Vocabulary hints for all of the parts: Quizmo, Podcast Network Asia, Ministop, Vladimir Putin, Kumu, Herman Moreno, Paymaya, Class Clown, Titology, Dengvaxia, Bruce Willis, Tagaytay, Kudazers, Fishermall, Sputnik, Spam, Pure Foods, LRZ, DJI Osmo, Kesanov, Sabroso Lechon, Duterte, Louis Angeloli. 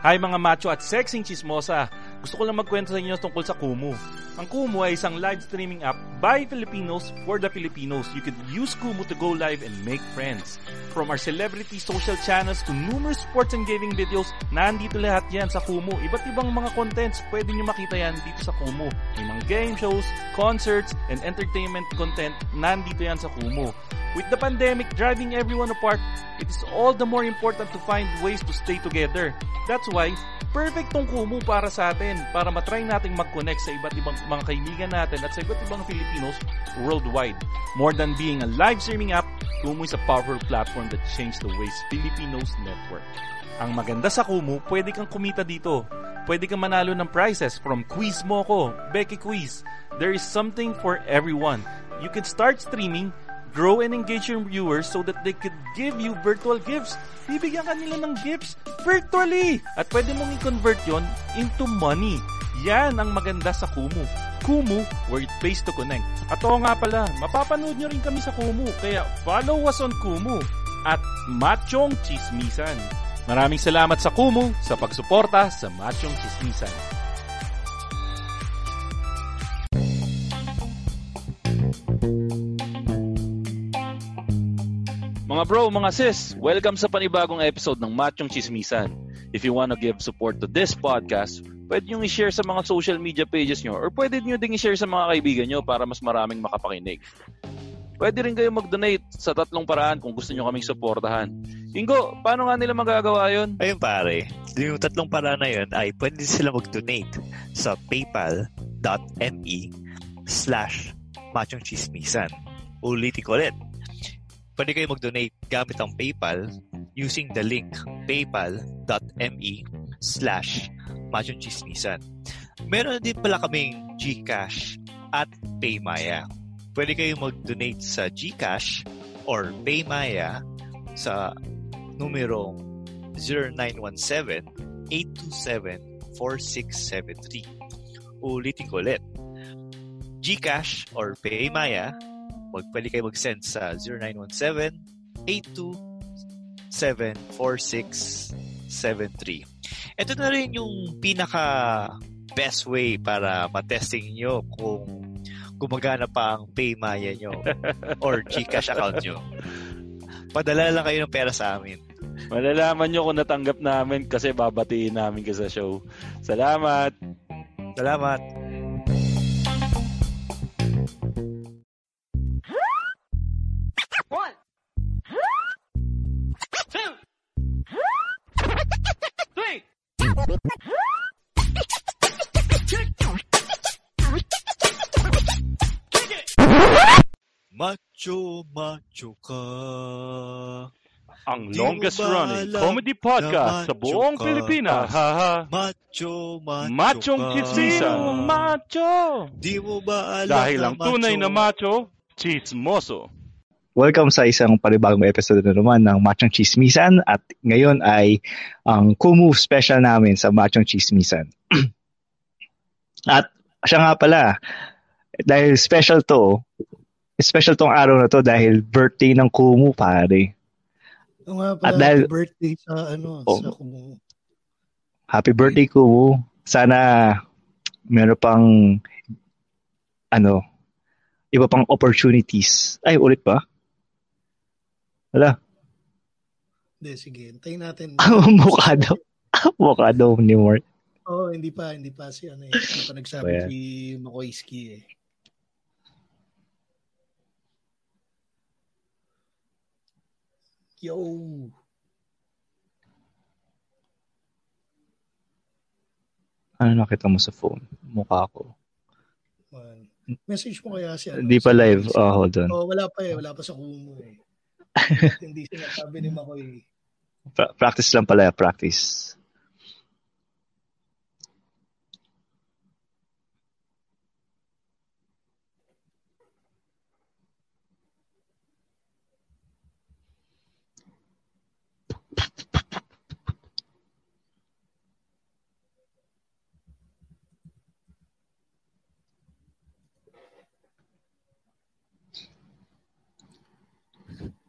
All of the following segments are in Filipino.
Hi mga macho at sexing chismosa! Gusto ko lang magkwento sa inyo tungkol sa Kumu. Ang Kumu ay isang live streaming app by Filipinos for the Filipinos. You can use Kumu to go live and make friends. From our celebrity social channels to numerous sports and gaming videos, nandito lahat yan sa Kumu. Iba't ibang mga contents, pwede nyo makita yan dito sa Kumu. May mga game shows, concerts, and entertainment content, nandito yan sa Kumu. With the pandemic driving everyone apart, it is all the more important to find ways to stay together. That's why, perfect tong Kumu para sa atin, para matry nating mag-connect sa iba't ibang mga kaibigan natin at sa iba't ibang Filipinos worldwide. More than being a live streaming app, Kumu is a powerful platform that changed the ways Filipinos network. Ang maganda sa Kumu, pwede kang kumita dito. Pwede kang manalo ng prizes from Quizmo ko, Becky Quiz. There is something for everyone. You can start streaming, grow and engage your viewers so that they could give you virtual gifts. Bibigyan ka nila ng gifts virtually! At pwede mong i-convert yon into money. Yan ang maganda sa Kumu. Kumu, where it pays to connect. At oo nga pala, mapapanood nyo rin kami sa Kumu. Kaya follow us on Kumu at Machong Chismisan. Maraming salamat sa Kumu sa pagsuporta sa Machong Chismisan. Mga bro, mga sis, welcome sa panibagong episode ng Machong Chismisan. If you want to give support to this podcast, pwede nyo i-share sa mga social media pages nyo or pwede nyo ding i-share sa mga kaibigan nyo para mas maraming makapakinig. Pwede rin kayo mag-donate sa tatlong paraan kung gusto nyo kaming suportahan. Ingo, paano nga nila magagawa yun? Ayun pare, yung tatlong paraan na yun ay pwede sila mag-donate sa paypal.me/machongchismisan. Ulitin ko ulit. Pwede kayo mag-donate gamit ang PayPal using the link paypal.me/machongchismisan. Meron din pala kaming GCash at Paymaya. Pwede kayo mag-donate sa GCash or Paymaya sa numero 0917-827-4673. Ulitin ko ulit. GCash or Paymaya. Pwede kayo mag-send sa 0917-827-4673. Ito na rin yung pinaka-best way para matesting nyo kung gumagana pa ang Paymaya nyo or GCash account nyo. Padala lang kayo ng pera sa amin. Malalaman nyo kung natanggap namin kasi babatiin namin ka sa show. Salamat! Salamat! Macho, macho ka. Ang longest running comedy podcast sa buong Pilipinas. Macho, macho, machong chismisan. Macho. Di mo ba alam dahil ang tunay na macho, chismoso. Welcome sa isang panibagong episode na naman ng Machong Chismisan. At ngayon ay ang Kumu special namin sa Machong Chismisan. At siya nga pala, dahil special to, special tong araw na to dahil birthday ng Kumu, pare. Ito nga pala, at dahil, birthday sa ano, sa Kumu. Happy birthday, Kumu. Sana meron pang ano, iba pang opportunities. Ay, ulit pa? Wala. Hindi, sige. Hintayin natin. Mukha daw. Mukha daw ni Mort. Oo, hindi pa. Hindi pa si ano eh. Hindi pa nagsabi well, si Makoyski eh. Yo. Ano nakita mo sa phone? Mukha ko. Message mo kaya siya. Hindi pa live. Oh, hold on. Oh, wala pa eh. Wala pa sa Kumu eh. Hindi sinasabi ni Makoy. Practice lang pala. Practice.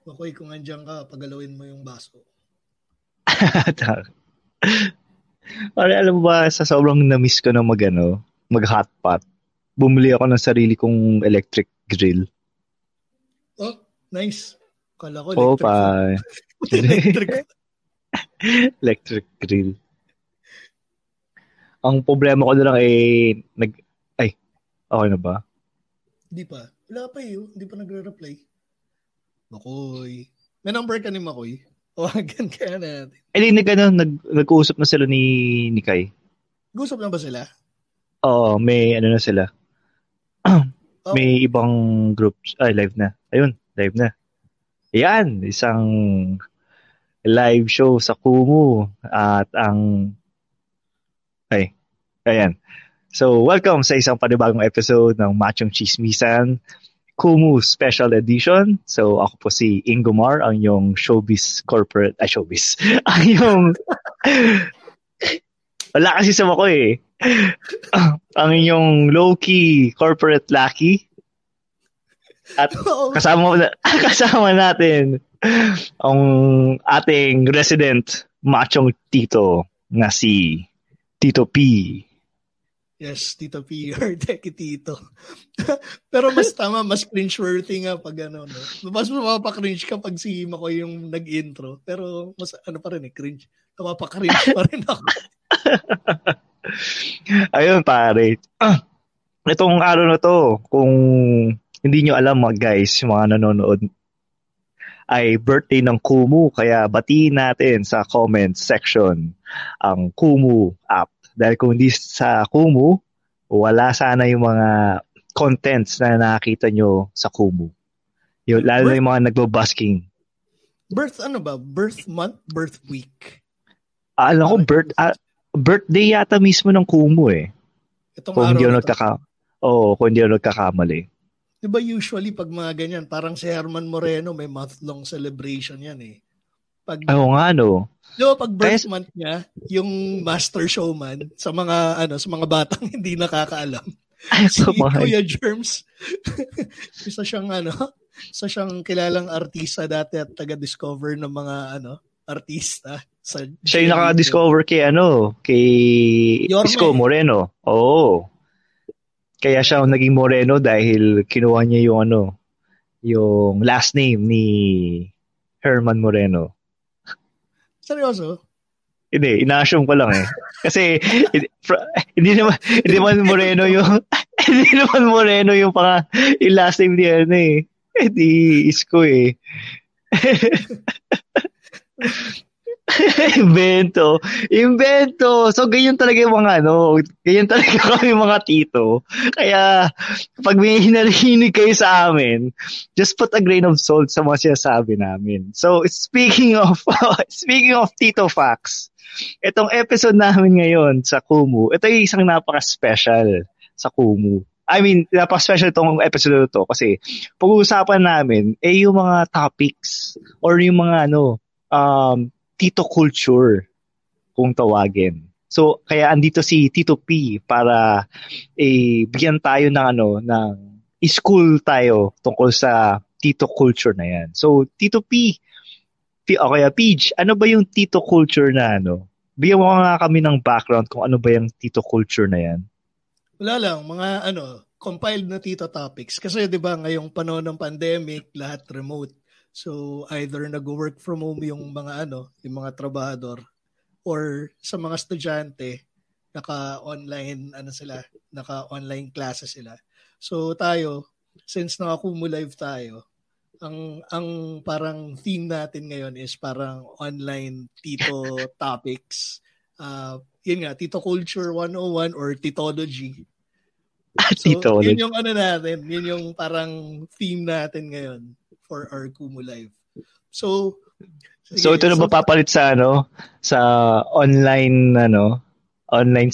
Makoy, kung andiyan ka, pagalawin mo yung baso. Pare, alam ba, sa sobrang na-miss ko na mag-hotpot, bumili ako ng sarili kong electric grill. Oh, nice. Kala ko electric. Oh, pa. Electric grill. Ang problema ko na lang eh, okay na ba? Hindi pa. Wala pa eh, hindi pa nagre-reply. Makoy. May number ka ni Makoy? O hanggang kaya natin. Ay, nag-uusap na sila ni Kai. Nag-uusap na ba sila? Oo, may ano na sila. Oh. May ibang groups. Ay, live na. Ayun, live na. Ayan, isang live show sa Kumu. At ang... Ay, ayan. So, welcome sa isang panibagong episode ng Machong Chismisan. Kumu Special Edition. So, ako po si Ingomar, ang yung showbiz corporate... Ay, showbiz. Ang yung... Wala kasi sama ko eh. Ang yung low-key corporate lucky. At kasama natin ang ating resident machong tito na si Tito P. Yes, Tito P, or Teki Tito. Pero mas tama, mas cringe-worthy nga pag ano, no? Mas mapapakringe ka pag si Makoy yung nag-intro. Pero mas ano pa rin eh, cringe. Mapapakringe pa rin ako. Ayun pare. Itong araw na to, kung hindi nyo alam mga guys, yung mga nanonood, ay birthday ng Kumu. Kaya batiin natin sa comment section ang Kumu app. Dahil kung hindi sa Kumu, wala sana yung mga contents na nakita nyo sa Kumu. Yung, lalo na yung mga nagbo-busking. Birth ano ba? Birth month? Birth week? Alam ko, birthday yata mismo ng Kumu eh. Itong kung hindi ako nagkakamali. Diba usually pag mga ganyan, parang si Herman Moreno may month-long celebration yan eh. Ano nga no. No, pag birth month niya, yung master showman sa mga batang hindi nakakaalam. Ay, si Kuya Germs. isa siyang kilalang artista dati at taga-discover ng mga artista sa siya yung naka-discover kay Rico Moreno. Oo. Kaya siya naging Moreno dahil kinuha niya yung last name ni Herman Moreno. Seryoso? Hindi, ina-assume ko lang eh. Kasi hindi naman Moreno yung pang last name niya eh. Hindi Isko eh. Invento. So ganyan talaga kami mga tito. Kaya pag may hinarinig kayo sa amin, just put a grain of salt sa mga sinasabi namin. So speaking of tito facts, itong episode namin ngayon sa Kumu, ito yung isang napaka-special sa Kumu. I mean, napaka-special itong episode to kasi pag-uusapan namin ay yung mga topics or yung mga Tito Culture kung tawagin. So, kaya andito si Tito P para bigyan tayo ng school tayo tungkol sa Tito Culture na yan. So, Tito P, o kaya Paige, ano ba yung Tito Culture na ? Bigyan mo nga kami ng background kung ano ba yung Tito Culture na yan. Wala lang, mga compiled na Tito Topics. Kasi di ba ngayong panahon ng pandemic, lahat remote. So, either nag-work from home yung mga yung mga trabahador or sa mga estudyante, naka-online classes sila. So, tayo, since naka-Kumu live tayo, ang parang theme natin ngayon is parang online tito topics. Yun nga, Tito Culture 101 or Titology. Tito ulit. Yun yung ano natin, yun yung parang theme natin ngayon for our Kumu Live. So ito na ba papalit sa ano, sa online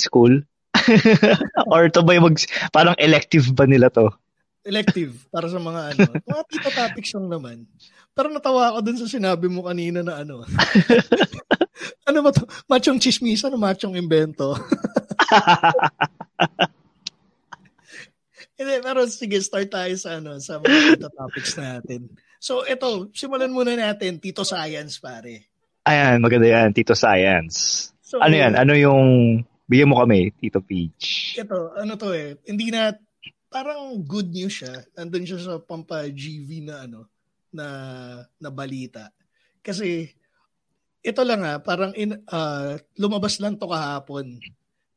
school? Or to ba yung parang elective ba nila to? Elective para sa mga mga tito topics lang naman. Pero natawa ako dun sa sinabi mo kanina na ano. Ano ba to? Machong chismisan o machong invento? Hindi, pero sige, start tayo sa sa mga tito topics natin. So ito, simulan muna natin Tito Science, pare. Ayan, maganda yan, Tito Science. So, ano yan? Ano yung bigyan mo kami, Tito Peach? Ito, hindi na parang good news siya. Nandun siya sa pampa-GV na na balita. Kasi ito lang parang lumabas lang to kahapon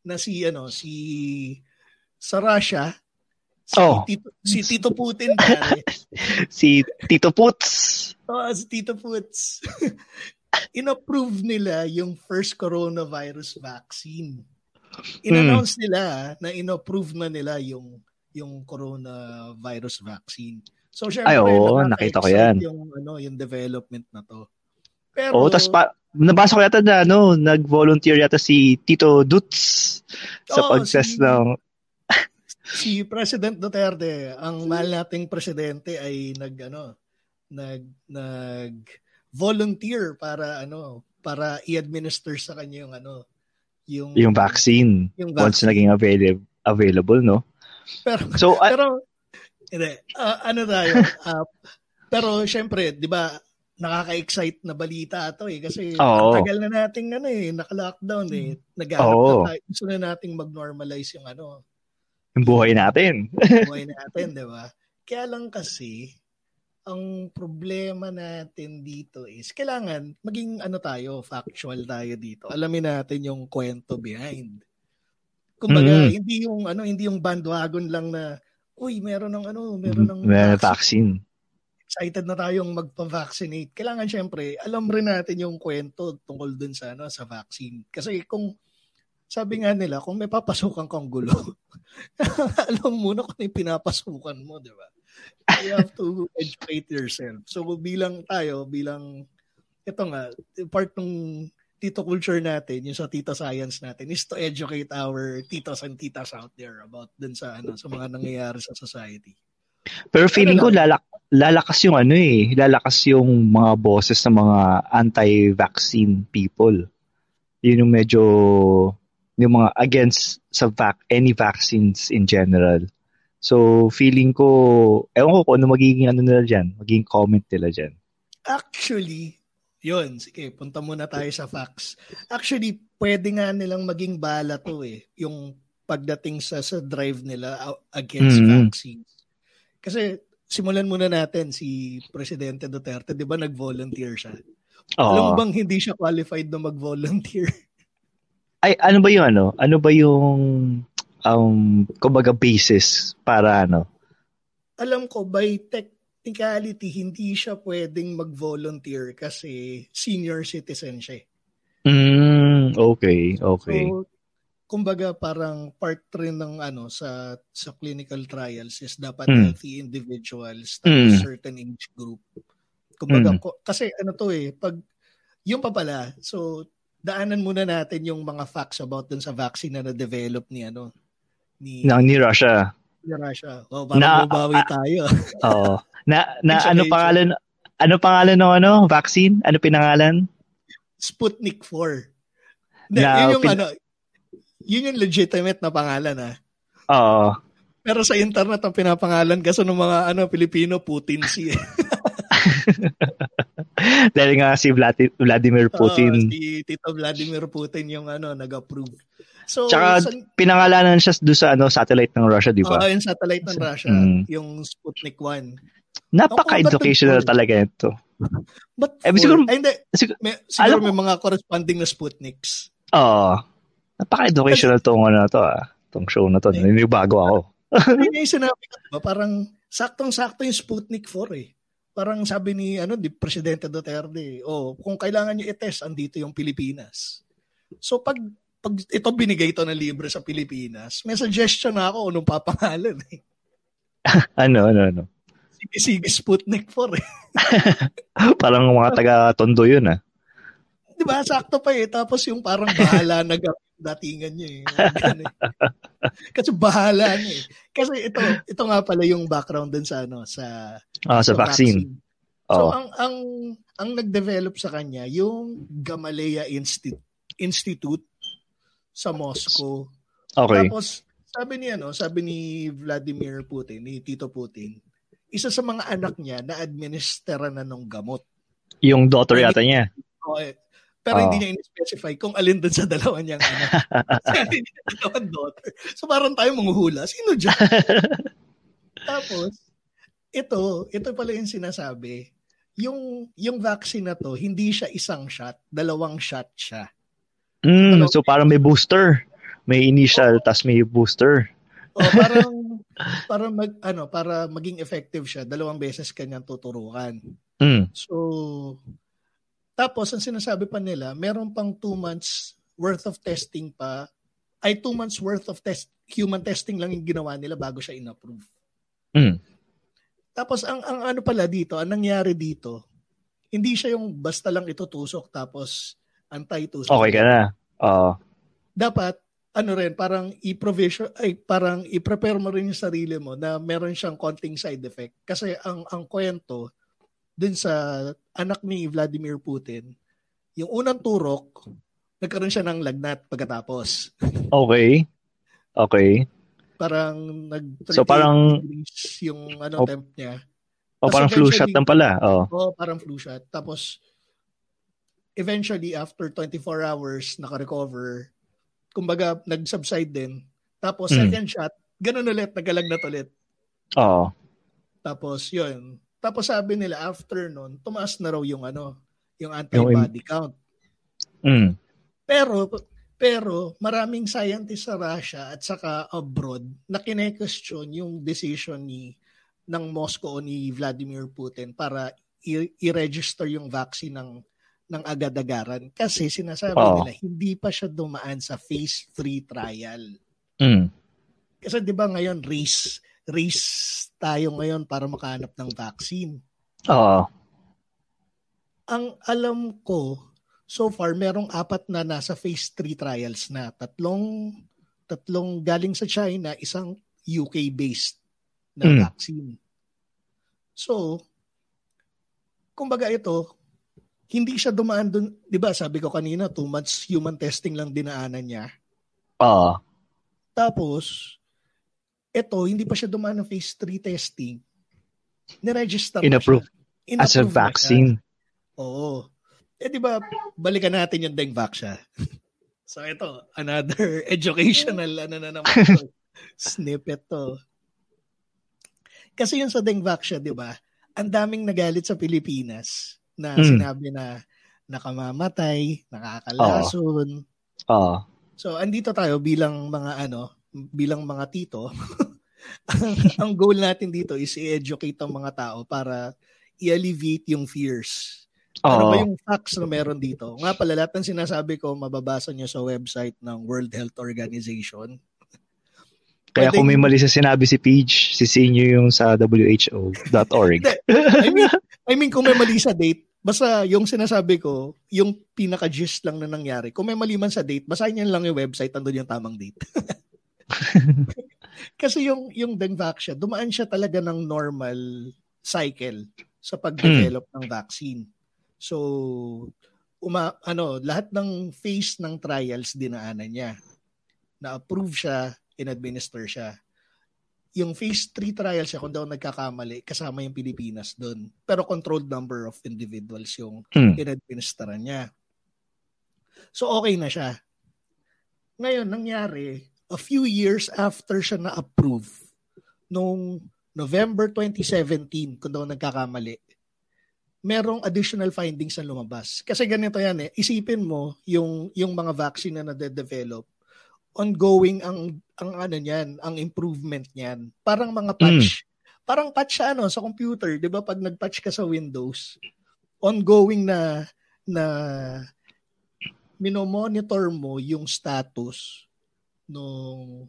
na sa Russia, si Tito Putin. Si Tito Puts. Si Tito Puts. Inapprove nila yung first coronavirus vaccine. Inannounce nila na inapprove na nila yung coronavirus vaccine. So syempre, nakita ko yan. Yung yung development na to. Pero tas nabasa ko yata na nag-volunteer yata si Tito Dutz sa pag-test ng si President Duterte. Ang mahal nating presidente ay nag volunteer para para i-administer sa kanya yung yung vaccine, once naging available, no? Pero pero syempre, 'di ba, nakaka-excite na balita ito kasi tagal na nating naka-lockdown naghahanap na tayo, gusto na nating mag-normalize yung yung buhay natin. Di ba? Kaya lang kasi, ang problema natin dito is, kailangan maging factual tayo dito. Alamin natin yung kwento behind. Kumbaga, hindi yung bandwagon lang na, uy, meron ng vaccine. Excited na tayong magpa-vaccinate. Kailangan syempre, alam rin natin yung kwento tungkol dun sa vaccine. Kasi kung sabi nga nila, kung may papasukan kang gulo, alam mo na kung may pinapasukan mo, di ba? You have to educate yourself. So bilang ito nga, part ng tito culture natin, yung sa tito science natin, is to educate our titos and titas out there about dun sa mga nangyayari sa society. Pero feeling ko, lalakas yung lalakas yung mga boses ng mga anti-vaccine people. Yun yung medyo yung mga against sa any vaccines in general. So, feeling ko, ewan ko kung magiging nila dyan, magiging comment nila dyan. Actually, yun, sige, punta muna tayo sa facts. Actually, pwede nga nilang maging bala to yung pagdating sa drive nila against vaccines. Kasi, simulan muna natin si Presidente Duterte, di ba nag-volunteer siya? Alam mo bang hindi siya qualified na mag-volunteer? Ay, ano ba yung Ano ba yung kumbaga basis para Alam ko, by technicality, hindi siya pwedeng mag-volunteer kasi senior citizen siya. Okay. So, kumbaga parang part rin ng sa clinical trials is dapat healthy individuals at certain age group. Kumbaga kasi pag yung pa pala, so daanan muna natin yung mga facts about dun sa vaccine na na-develop ni Russia. Ni Russia. Oh, para mabawi tayo. Oo. Ano pangalan ng vaccine? Ano pinangalan? Sputnik 4. Yun yung legitimate na pangalan Oo. Pero sa internet ang pinapangalan kasi ng mga Pilipino, Putin siya. Dahil nga si Vladimir Putin. Si Tito Vladimir Putin yung nag-approve. So, tsaka pinangalanan siya doon sa satellite ng Russia, di ba? Oo, yung satellite ng Russia, yung Sputnik 1. Napaka-educational talaga ito. But siguro may mga corresponding na Sputniks. Oo. Napaka-educational tong show na to. Ninibago ako. Yung sinabi ko, diba? Parang saktong-sakto yung Sputnik 4 Parang sabi ni Presidente Duterte, kung kailangan niyo i-test, andito yung Pilipinas. So pag pag ito binigay ito na libre sa Pilipinas, may suggestion na ako nung papangalan eh. Ano? Sige Sputnik 4 eh. Parang mga taga-Tondo yun ah. Diba, sakto pa eh. Tapos yung parang bahala na datingan niya eh. Kasi bahala niya eh. Kasi ito nga pala yung background dun sa ano, sa vaccine. So oh. ang nag-develop sa kanya yung Gamaleya Institute sa Moscow. Okay. Tapos sabi ni Vladimir Putin, ni Tito Putin, isa sa mga anak niya na administera na ng gamot. Yung daughter yata niya. Okay. Pero hindi niya in-specify kung alin doon sa dalawa niyang anak. Hindi niya dalawang daughter. So parang tayo manghuhula. Sino dyan? Tapos, ito pala yung sinasabi. Yung vaccine na to, hindi siya isang shot, dalawang shot siya. So parang may booster. May initial, tas may booster. Para maging effective siya, dalawang beses kanyang tuturukan. So, tapos, ang sinasabi pa nila, meron pang 2 months worth of testing pa. Ay, 2 months worth of human testing lang yung ginawa nila bago siya in-approve. Tapos, ang ano pala dito, ang nangyari dito, hindi siya yung basta lang ito tusok tapos anti-tusok. Okay ka na. Dapat, parang parang i-prepare mo rin yung sarili mo na meron siyang konting side effect. Kasi ang kwento, dun sa anak ni Vladimir Putin, yung unang turok, nagkaroon siya ng lagnat pagkatapos. Okay. Parang so parang yung temp niya. Tapos parang flu shot lang pala. Parang flu shot. Tapos eventually after 24 hours naka-recover. Kumbaga nag-subside din. Tapos second shot, ganun ulit, nagkalagnat ulit. Oo. Tapos yun. Tapos sabi nila, after nun, tumaas na raw yung yung antibody count. Pero maraming scientists sa Russia at saka abroad na kine-question yung decision ng Moscow ni Vladimir Putin para i-register yung vaccine ng agad-agaran. Kasi sinasabi nila, hindi pa siya dumaan sa phase 3 trial. Kasi di ba ngayon, race tayo ngayon para makahanap ng vaccine. Oo. Ang alam ko, so far, merong 4 na nasa phase 3 trials na. Tatlong galing sa China, isang UK-based na vaccine. So, kumbaga ito, hindi siya dumaan dun. Diba, sabi ko kanina, 2 months human testing lang dinaanan niya. Oo. Tapos, hindi pa siya dumaan ng phase 3 testing. Niregister na siya. As a vaccine. Oo. Di ba, balikan natin yung Dengvaxia. So ito, another educational snippet to. Kasi yun sa Dengvaxia, di ba, ang daming nagalit sa Pilipinas na sinabi na nakamamatay, nakakalason. So andito tayo bilang mga tito, ang goal natin dito is i-educate ang mga tao para i-alleviate yung fears. Ano ba yung facts na meron dito? Nga pala, lahat ng sinasabi ko, mababasa nyo sa website ng World Health Organization. Kaya kung may mali sa sinabi si Paige, sisihin nyo yung sa WHO.org. I mean, kung may mali sa date, basta yung sinasabi ko, yung pinaka-gist lang na nangyari. Kung may mali man sa date, basahin nyo lang yung website, andun yung tamang date. Kasi yung Dengvaxia, dumaan siya talaga ng normal cycle sa pag-develop ng vaccine. So, lahat ng phase ng trials dinaanan niya. Na-approve siya, in-administer siya. Yung phase 3 trials siya, kung daw nagkakamali, kasama yung Pilipinas doon. Pero controlled number of individuals yung in-administeran niya. So, okay na siya. Ngayon, nangyari, a few years after siya na-approve, noong November 2017, kung daw nagkakamali, merong additional findings na lumabas. Kasi ganito yan eh, isipin mo yung mga vaccine na nade-develop, ongoing ang improvement niyan. Parang mga patch. Parang patch siya sa computer, 'di ba? Pag nag-patch ka sa Windows, ongoing na minomonitor mo yung status nung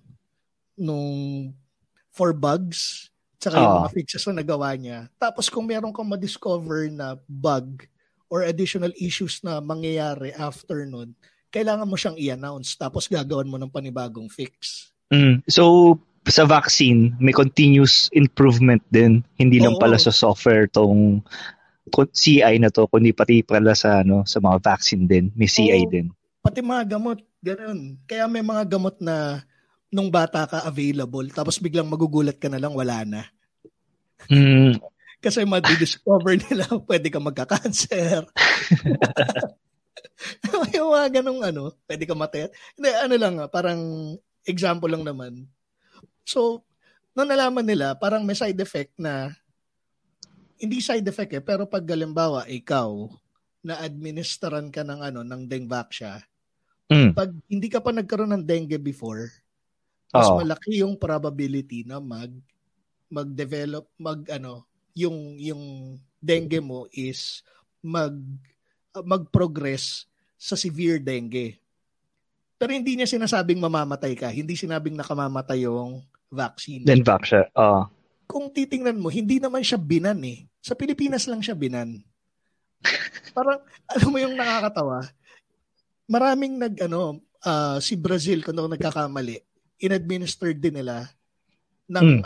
for bugs tsaka yung mga fixes na nagawa niya. Tapos kung meron kang ma-discover na bug or additional issues na mangyayari after nun, kailangan mo siyang i-announce tapos gagawan mo ng panibagong fix. Mm. So, sa vaccine, may continuous improvement din. Hindi lang pala sa software tong CI na to, kundi pati pala sa mga vaccine din. May CI din. Pati mga gamot, ganun. Kaya may mga gamot na nung bata ka available, tapos biglang magugulat ka na lang, wala na. Mm. Kasi madidiscover nila, pwede ka magka-cancer. Yung mga ganong pwede ka matay. Hindi, parang example lang naman. So, nung nalaman nila, parang may side effect na, hindi side effect pero pag galimbawa, ikaw, na-administeran ka ng Dengvaxia, pag hindi ka pa nagkaroon ng dengue before, mas malaki yung probability na yung dengue mo is mag-progress sa severe dengue. Pero hindi niya sinasabing mamamatay ka. Hindi sinabing nakamamatay yung vaccine. Then vaccine. Kung titingnan mo, hindi naman siya binan . Sa Pilipinas lang siya binan. Parang, alam mo yung nakakatawa, maraming si Brazil, kung nagkakamali, in-administered din nila ng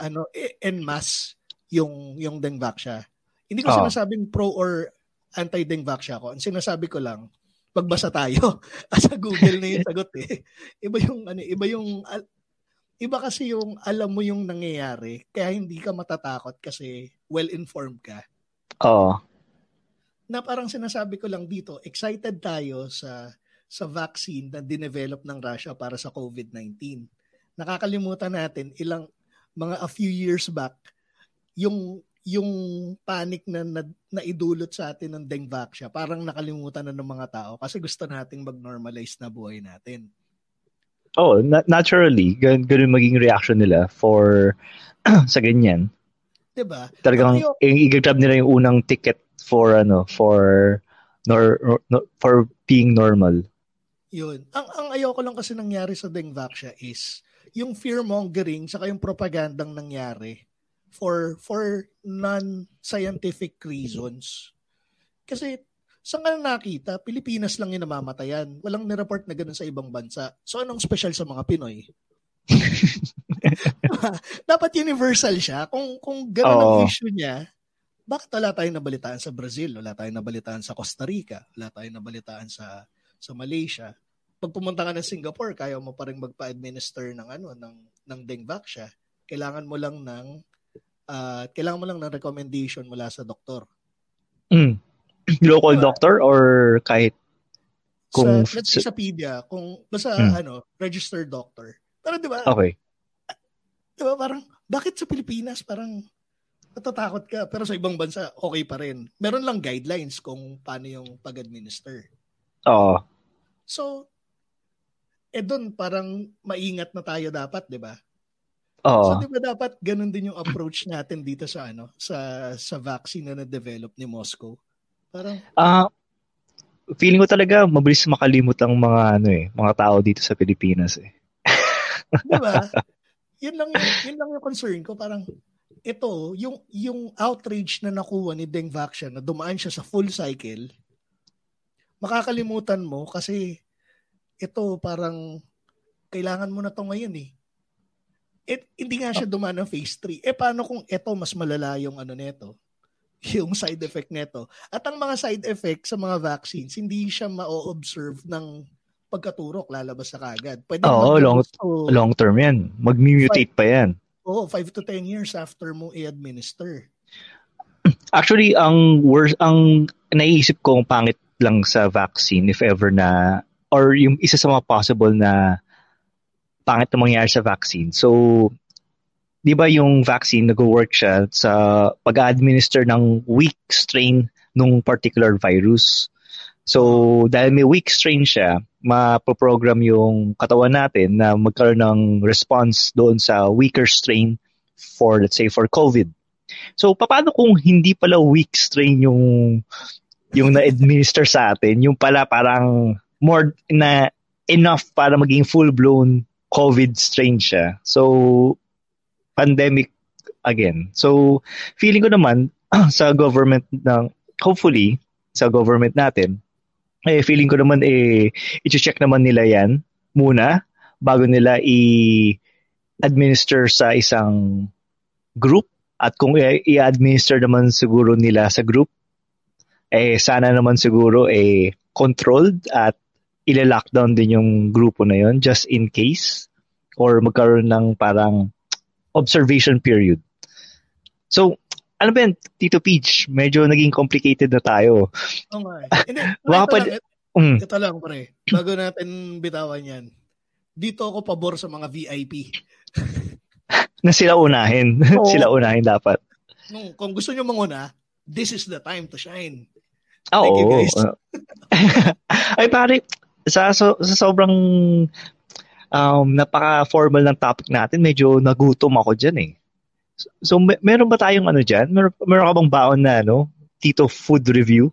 en masse yung Dengvaxia. Hindi ko sinasabing pro or anti-Dengvaxia ko. Ang sinasabi ko lang, magbasa tayo. Sa Google na yung sagot . Iba kasi yung alam mo yung nangyayari, kaya hindi ka matatakot kasi well-informed ka. Oo. Na parang sinasabi ko lang dito, excited tayo sa vaccine na dinevelop ng Russia para sa COVID-19. Nakakalimutan natin a few years back, yung panic na naidulot sa atin ng Dengvaxia, parang nakalimutan na ng mga tao kasi gusto nating mag-normalize na buhay natin. Oh, naturally. Ganun maging reaction nila for sa ganyan. Diba? Talagang i-grab nila yung unang ticket for being normal. Yun. Ang ayoko lang kasi nangyari sa Dengvaxia is yung fear-mongering saka yung propagandang nangyari for non-scientific reasons. Kasi saan ka lang nakita, Pilipinas lang yung namamatayan. Walang nireport na ganun sa ibang bansa. So anong special sa mga Pinoy? Dapat universal siya. Kung ganun ang issue niya, bakit wala tayong nabalitaan sa Brazil? Wala tayong nabalitaan sa Costa Rica? Wala tayong nabalitaan sa Malaysia? Pag pumunta ka ng Singapore, kaya mo pa rin magpa-administer ng Dengvaxia. Kailangan mo lang ng recommendation mula sa doktor. Mm. Local doctor or kahit kung sa PDA, kung basta registered doctor. Pero di ba? Okay. Di ba parang bakit sa Pilipinas parang natatakot ka pero sa ibang bansa okay pa rin. Meron lang guidelines kung paano yung pag-administer. Oo. So doon parang maingat na tayo dapat, di ba? So di ba dapat ganun din yung approach natin dito sa sa vaccine na na-develop ni Moscow? Parang feeling ko talaga mabilis makalimot ang mga tao dito sa Pilipinas Di ba? Yun lang yung concern ko, parang ito yung outrage na nakuha ni Dengvaxia na dumaan siya sa full cycle. Makakalimutan mo kasi ito parang kailangan mo na to ngayon . Hindi nga siya dumaan ng phase 3. Paano kung ito mas malala yung neto? Yung side effect neto. At ang mga side effect sa mga vaccines, hindi siya ma-observe ng pagkaturok, lalabas na kagad. Long term yan. Mag-mutate pa yan. 5 to 10 years after mo i-administer. Actually, ang worst, ang naiisip kong pangit lang sa vaccine, if ever na, or yung isa sa mga possible na pangit na mangyari sa vaccine. So, di ba yung vaccine nag-work siya sa pag-administer ng weak strain nung particular virus? So, dahil may weak strain siya, mapoprogram yung katawan natin na magkaroon ng response doon sa weaker strain for, let's say, for COVID. So, paano kung hindi pala weak strain yung na-administer sa atin? Yung pala parang more na enough para maging full-blown COVID strain siya. So, pandemic again. So, feeling ko naman sa government ng, hopefully, sa government natin, eh, feeling ko naman, eh, i-check naman nila yan muna bago nila i-administer sa isang group. At kung i-administer naman siguro nila sa group, eh, sana naman siguro, eh, controlled at ila-lockdown din yung grupo na yun just in case or magkaroon ng parang observation period. So, ano ba yan, Tito Peach? Medyo naging complicated na tayo. Oo nga. Ito lang, pre. Bago natin bitawan yan, dito ako pabor sa mga VIP. Na sila unahin. Oh. Sila unahin dapat. Kung gusto nyo manguna, this is the time to shine. Thank you guys. Ay pare, sa sobrang napaka-formal ng topic natin, medyo nagutom ako dyan eh. So meron ba tayong ano dyan? Meron ka bang baon na ano? Tito Food Review?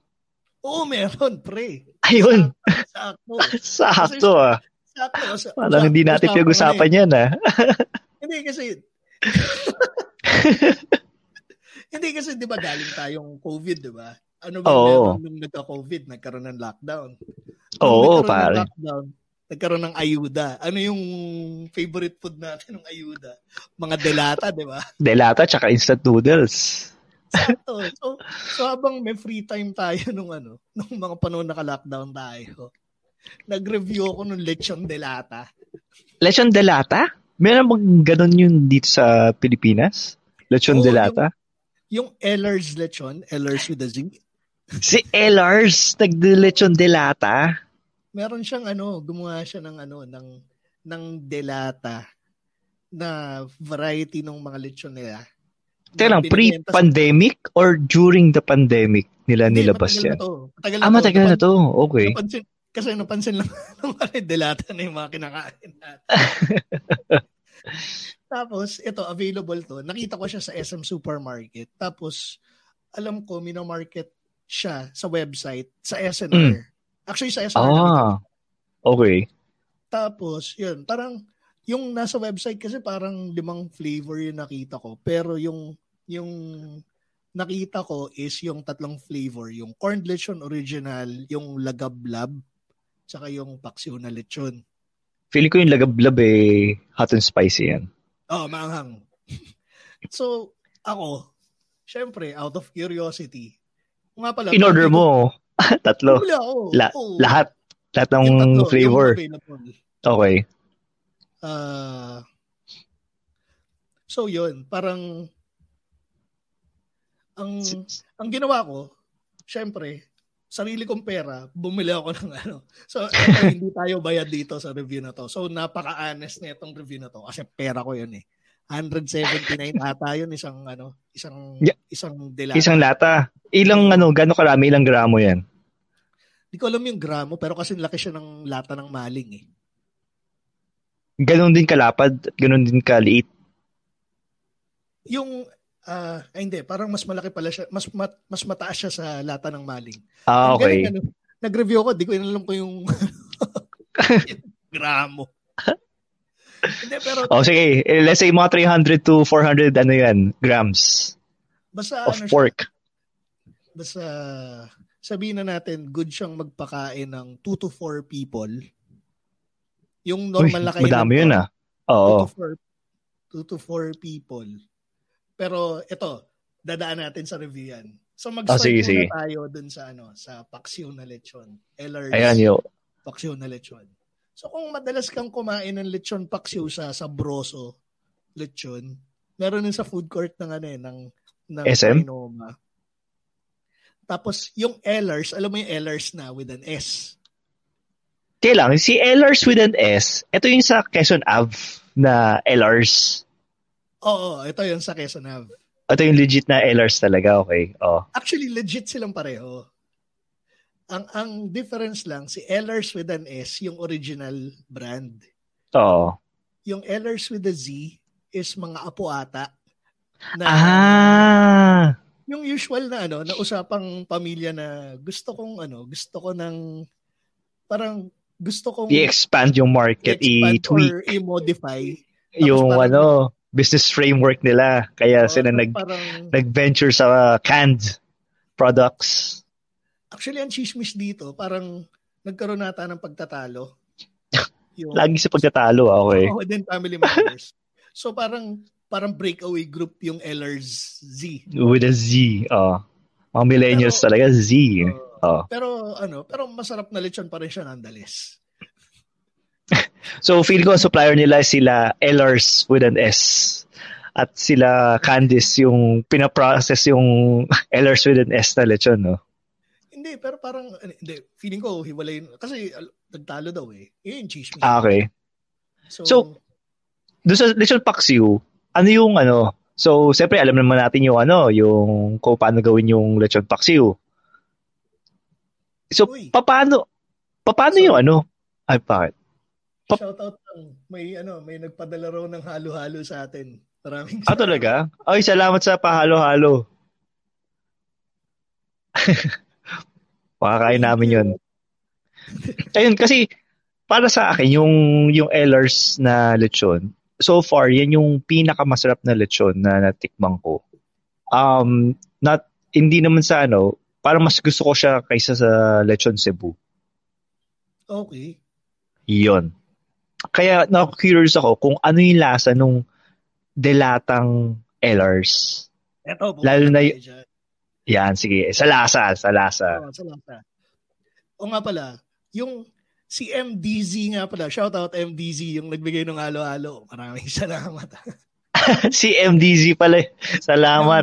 Oo, meron pre. Ayun. Sakto ah. Sakto. Parang hindi natin pinag-usapan yan ah. Hindi kasi di ba galing tayong COVID, di ba? Ano ba nung nagka-COVID, nagkaroon ng lockdown? Oo, pare. Nagkaroon ng ayuda. Ano yung favorite food natin ng ayuda? Mga delata, di ba? Delata tsaka instant noodles. Exacto. So habang may free time tayo nung mga panahon naka-lockdown tayo, nag-review ako ng lechon delata. Lechon delata? Meron bang ganun yun dito sa Pilipinas? Lechon delata? Yung Ehlers lechon, Ehlers with a Z. Si Ehlers, nag-lechon delata. Meron siyang gumawa siya ng delata na variety ng mga lechon nila. Teka lang, pre-pandemic or during the pandemic nila nilabas yan? Matagal na to. Okay. Kasi napansin lang ng mga delata na yung mga kinakain natin. Tapos, ito, available to. Nakita ko siya sa SM Supermarket. Tapos, alam ko, minamarket siya sa website, sa SNR. Actually, sa SNR. Okay. Tapos, yun, parang, yung nasa website kasi parang 5 flavor yung nakita ko. Pero yung nakita ko is yung 3 flavor. Yung corn lechon original, yung lagablab, saka yung paksiw na lechon. Feeling ko yung lagablab eh, hot and spicy yan. Oh, maanghang. So, ako, syempre, out of curiosity, nga pala, in-order mo, 3. Lahat ng 3 flavor. Okay. So, yun, parang, ang ginawa ko, syempre, sarili kong pera, bumili ako ng ano. So, hindi tayo bayad dito sa review na to. So, napaka-honest na itong review na to kasi pera ko yun eh. 179 ata yun, isang delata. Isang lata. Gano'ng karami, ilang gramo yan? Hindi ko alam yung gramo, pero kasi laki siya ng lata ng maling eh. Ganon din kalapad, ganon din kaliit? Yung... hindi, parang mas malaki pala siya, mas mataas siya sa lata ng maling. Okay. Ganun, nag-review ko, di ko inalam ko yung gramo. Hindi, pero... sige, let's say mga 300 to 400, grams basta, of pork. Siya, basta, sabihin na natin, good siyang magpakain ng 2 to 4 people. Yung normal na kain. Madami yun ah. Oo. 2 to 4 people. Pero ito, dadaan natin sa review yan. So mag-start na tayo dun sa sa paksiw na lechon. LRS. Ayan yun. Paksiw na lechon. So kung madalas kang kumain ng lechon paksiw sa Sabroso Lechon, meron din sa food court ng SM. Kainoma. Tapos yung Ehlers, alam mo yung Ehlers na with an S. Kailang, si Ehlers with an S, ito yung sa Quezon Ave na Ehlers. Oo, ito yung sa Kesanov. Ito yung legit na Ehlers talaga, okay. Oh. Actually, legit silang pareho. Ang difference lang, si Ehlers with an S, yung original brand. Oo. Yung Ehlers with a Z is mga apo ata. Yung usual na usapang pamilya na gusto ko ng parang gusto kong i-expand yung market, i-tweak or i-modify yung ano, business framework nila. Kaya sila nag-venture sa canned products. Actually, ang chismis dito, parang nagkaroon nata ng pagtatalo. Yung, lagi sa pagtatalo, okay. Oh, then family members. So parang breakaway group yung LRZ. With a Z, oh. Mga millennials pero, talaga, Z. Oh. Pero masarap na lechon pa rin siya nonetheless. So, feel ko ang supplier nila sila Ehlers with an S. At sila Candice yung pinaprocess yung Ehlers with an S na lechon, no? Hindi, pero parang, hindi, feeling ko hiwalay. Kasi nagtalo daw eh. Yun yung cheese. Ah, okay. So, doon sa lechon paksiw, ano yung ano? So, siyempre, alam naman natin yung ano, yung kung paano gawin yung lechon paksiw. So, paano yung ano? Ay, bakit? Shoutout lang. May nagpadala raw ng halo-halo sa atin. Maraming salamat. Ah, talaga? Ay, salamat sa pahalo-halo. Makakain namin yun. Ayun, kasi para sa akin, yung Ehlers na lechon, so far, yan yung pinakamasarap na lechon na natikmang ko. Hindi naman sa ano, parang mas gusto ko siya kaysa sa lechon Cebu. Okay. Yun. Kaya na-curious ako kung ano yung lasa nung delatang Ehlers. Eto, lalo na yung... Yan, sige. Sa lasa. O nga pala, yung si MDZ nga pala, shoutout MDZ, yung nagbigay ng halo-halo. Maraming salamat. Si MDZ pala. Salamat.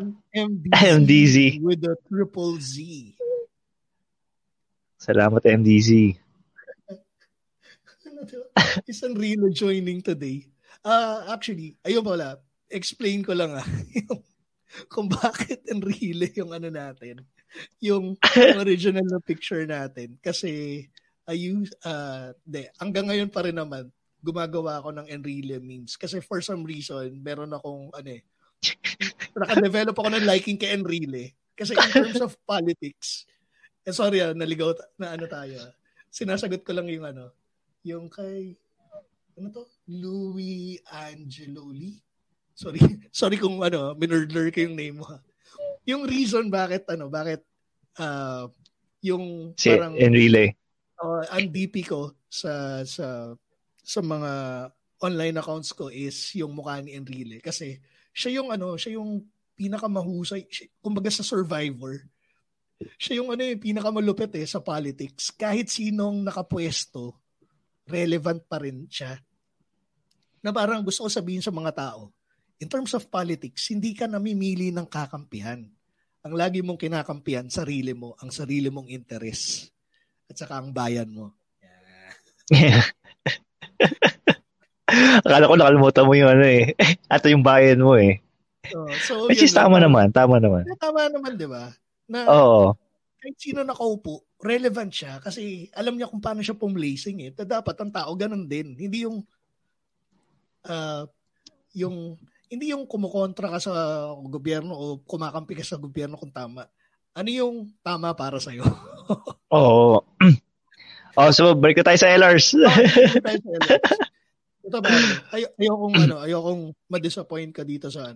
MDZ. With a triple Z. Salamat, MDZ. Isang Rino joining today. Actually, ayun pala, explain ko lang yung, kung bakit Enrile yung ano natin, yung original na picture natin. Kasi, hanggang ngayon pa rin naman, gumagawa ako ng Enrile memes. Kasi for some reason, meron akong, nakadevelop ako ng liking kay Enrile. Kasi in terms of politics, sorry, naligaw na ano tayo. Sinasagot ko lang yung ano, yung kay Louis Angeloli. Sorry kung minurdler ko yung name mo. Yung reason bakit yung si parang Enrile. Ang DP ko sa mga online accounts ko is yung mukha ni Enrile kasi siya yung pinakamahusay, kumbaga sa Survivor. Siya yung pinakamalupit sa politics. Kahit sinong nakapwesto, relevant pa rin siya. Na parang gusto ko sabihin sa mga tao, in terms of politics, hindi ka namimili ng kakampihan. Ang lagi mong kinakampihan, sarili mo, ang sarili mong interes. At saka ang bayan mo. Yeah. Akala ko nakalimutan mo yung Ato yung bayan mo eh. So, which is tama naman. Tama naman, di ba? Oo. Kahit sino nakaupo, relevant siya kasi alam niya kung paano siya pumlacing eh. Dapat ang tao ganun din. Hindi yung kumukontra ka sa gobyerno o kumakampi ka sa gobyerno kung tama. Ano yung tama para sa'yo? Oo. So balik tayo sa Ehlers. Ito ba? Ayokong ma-disappoint ka dito sa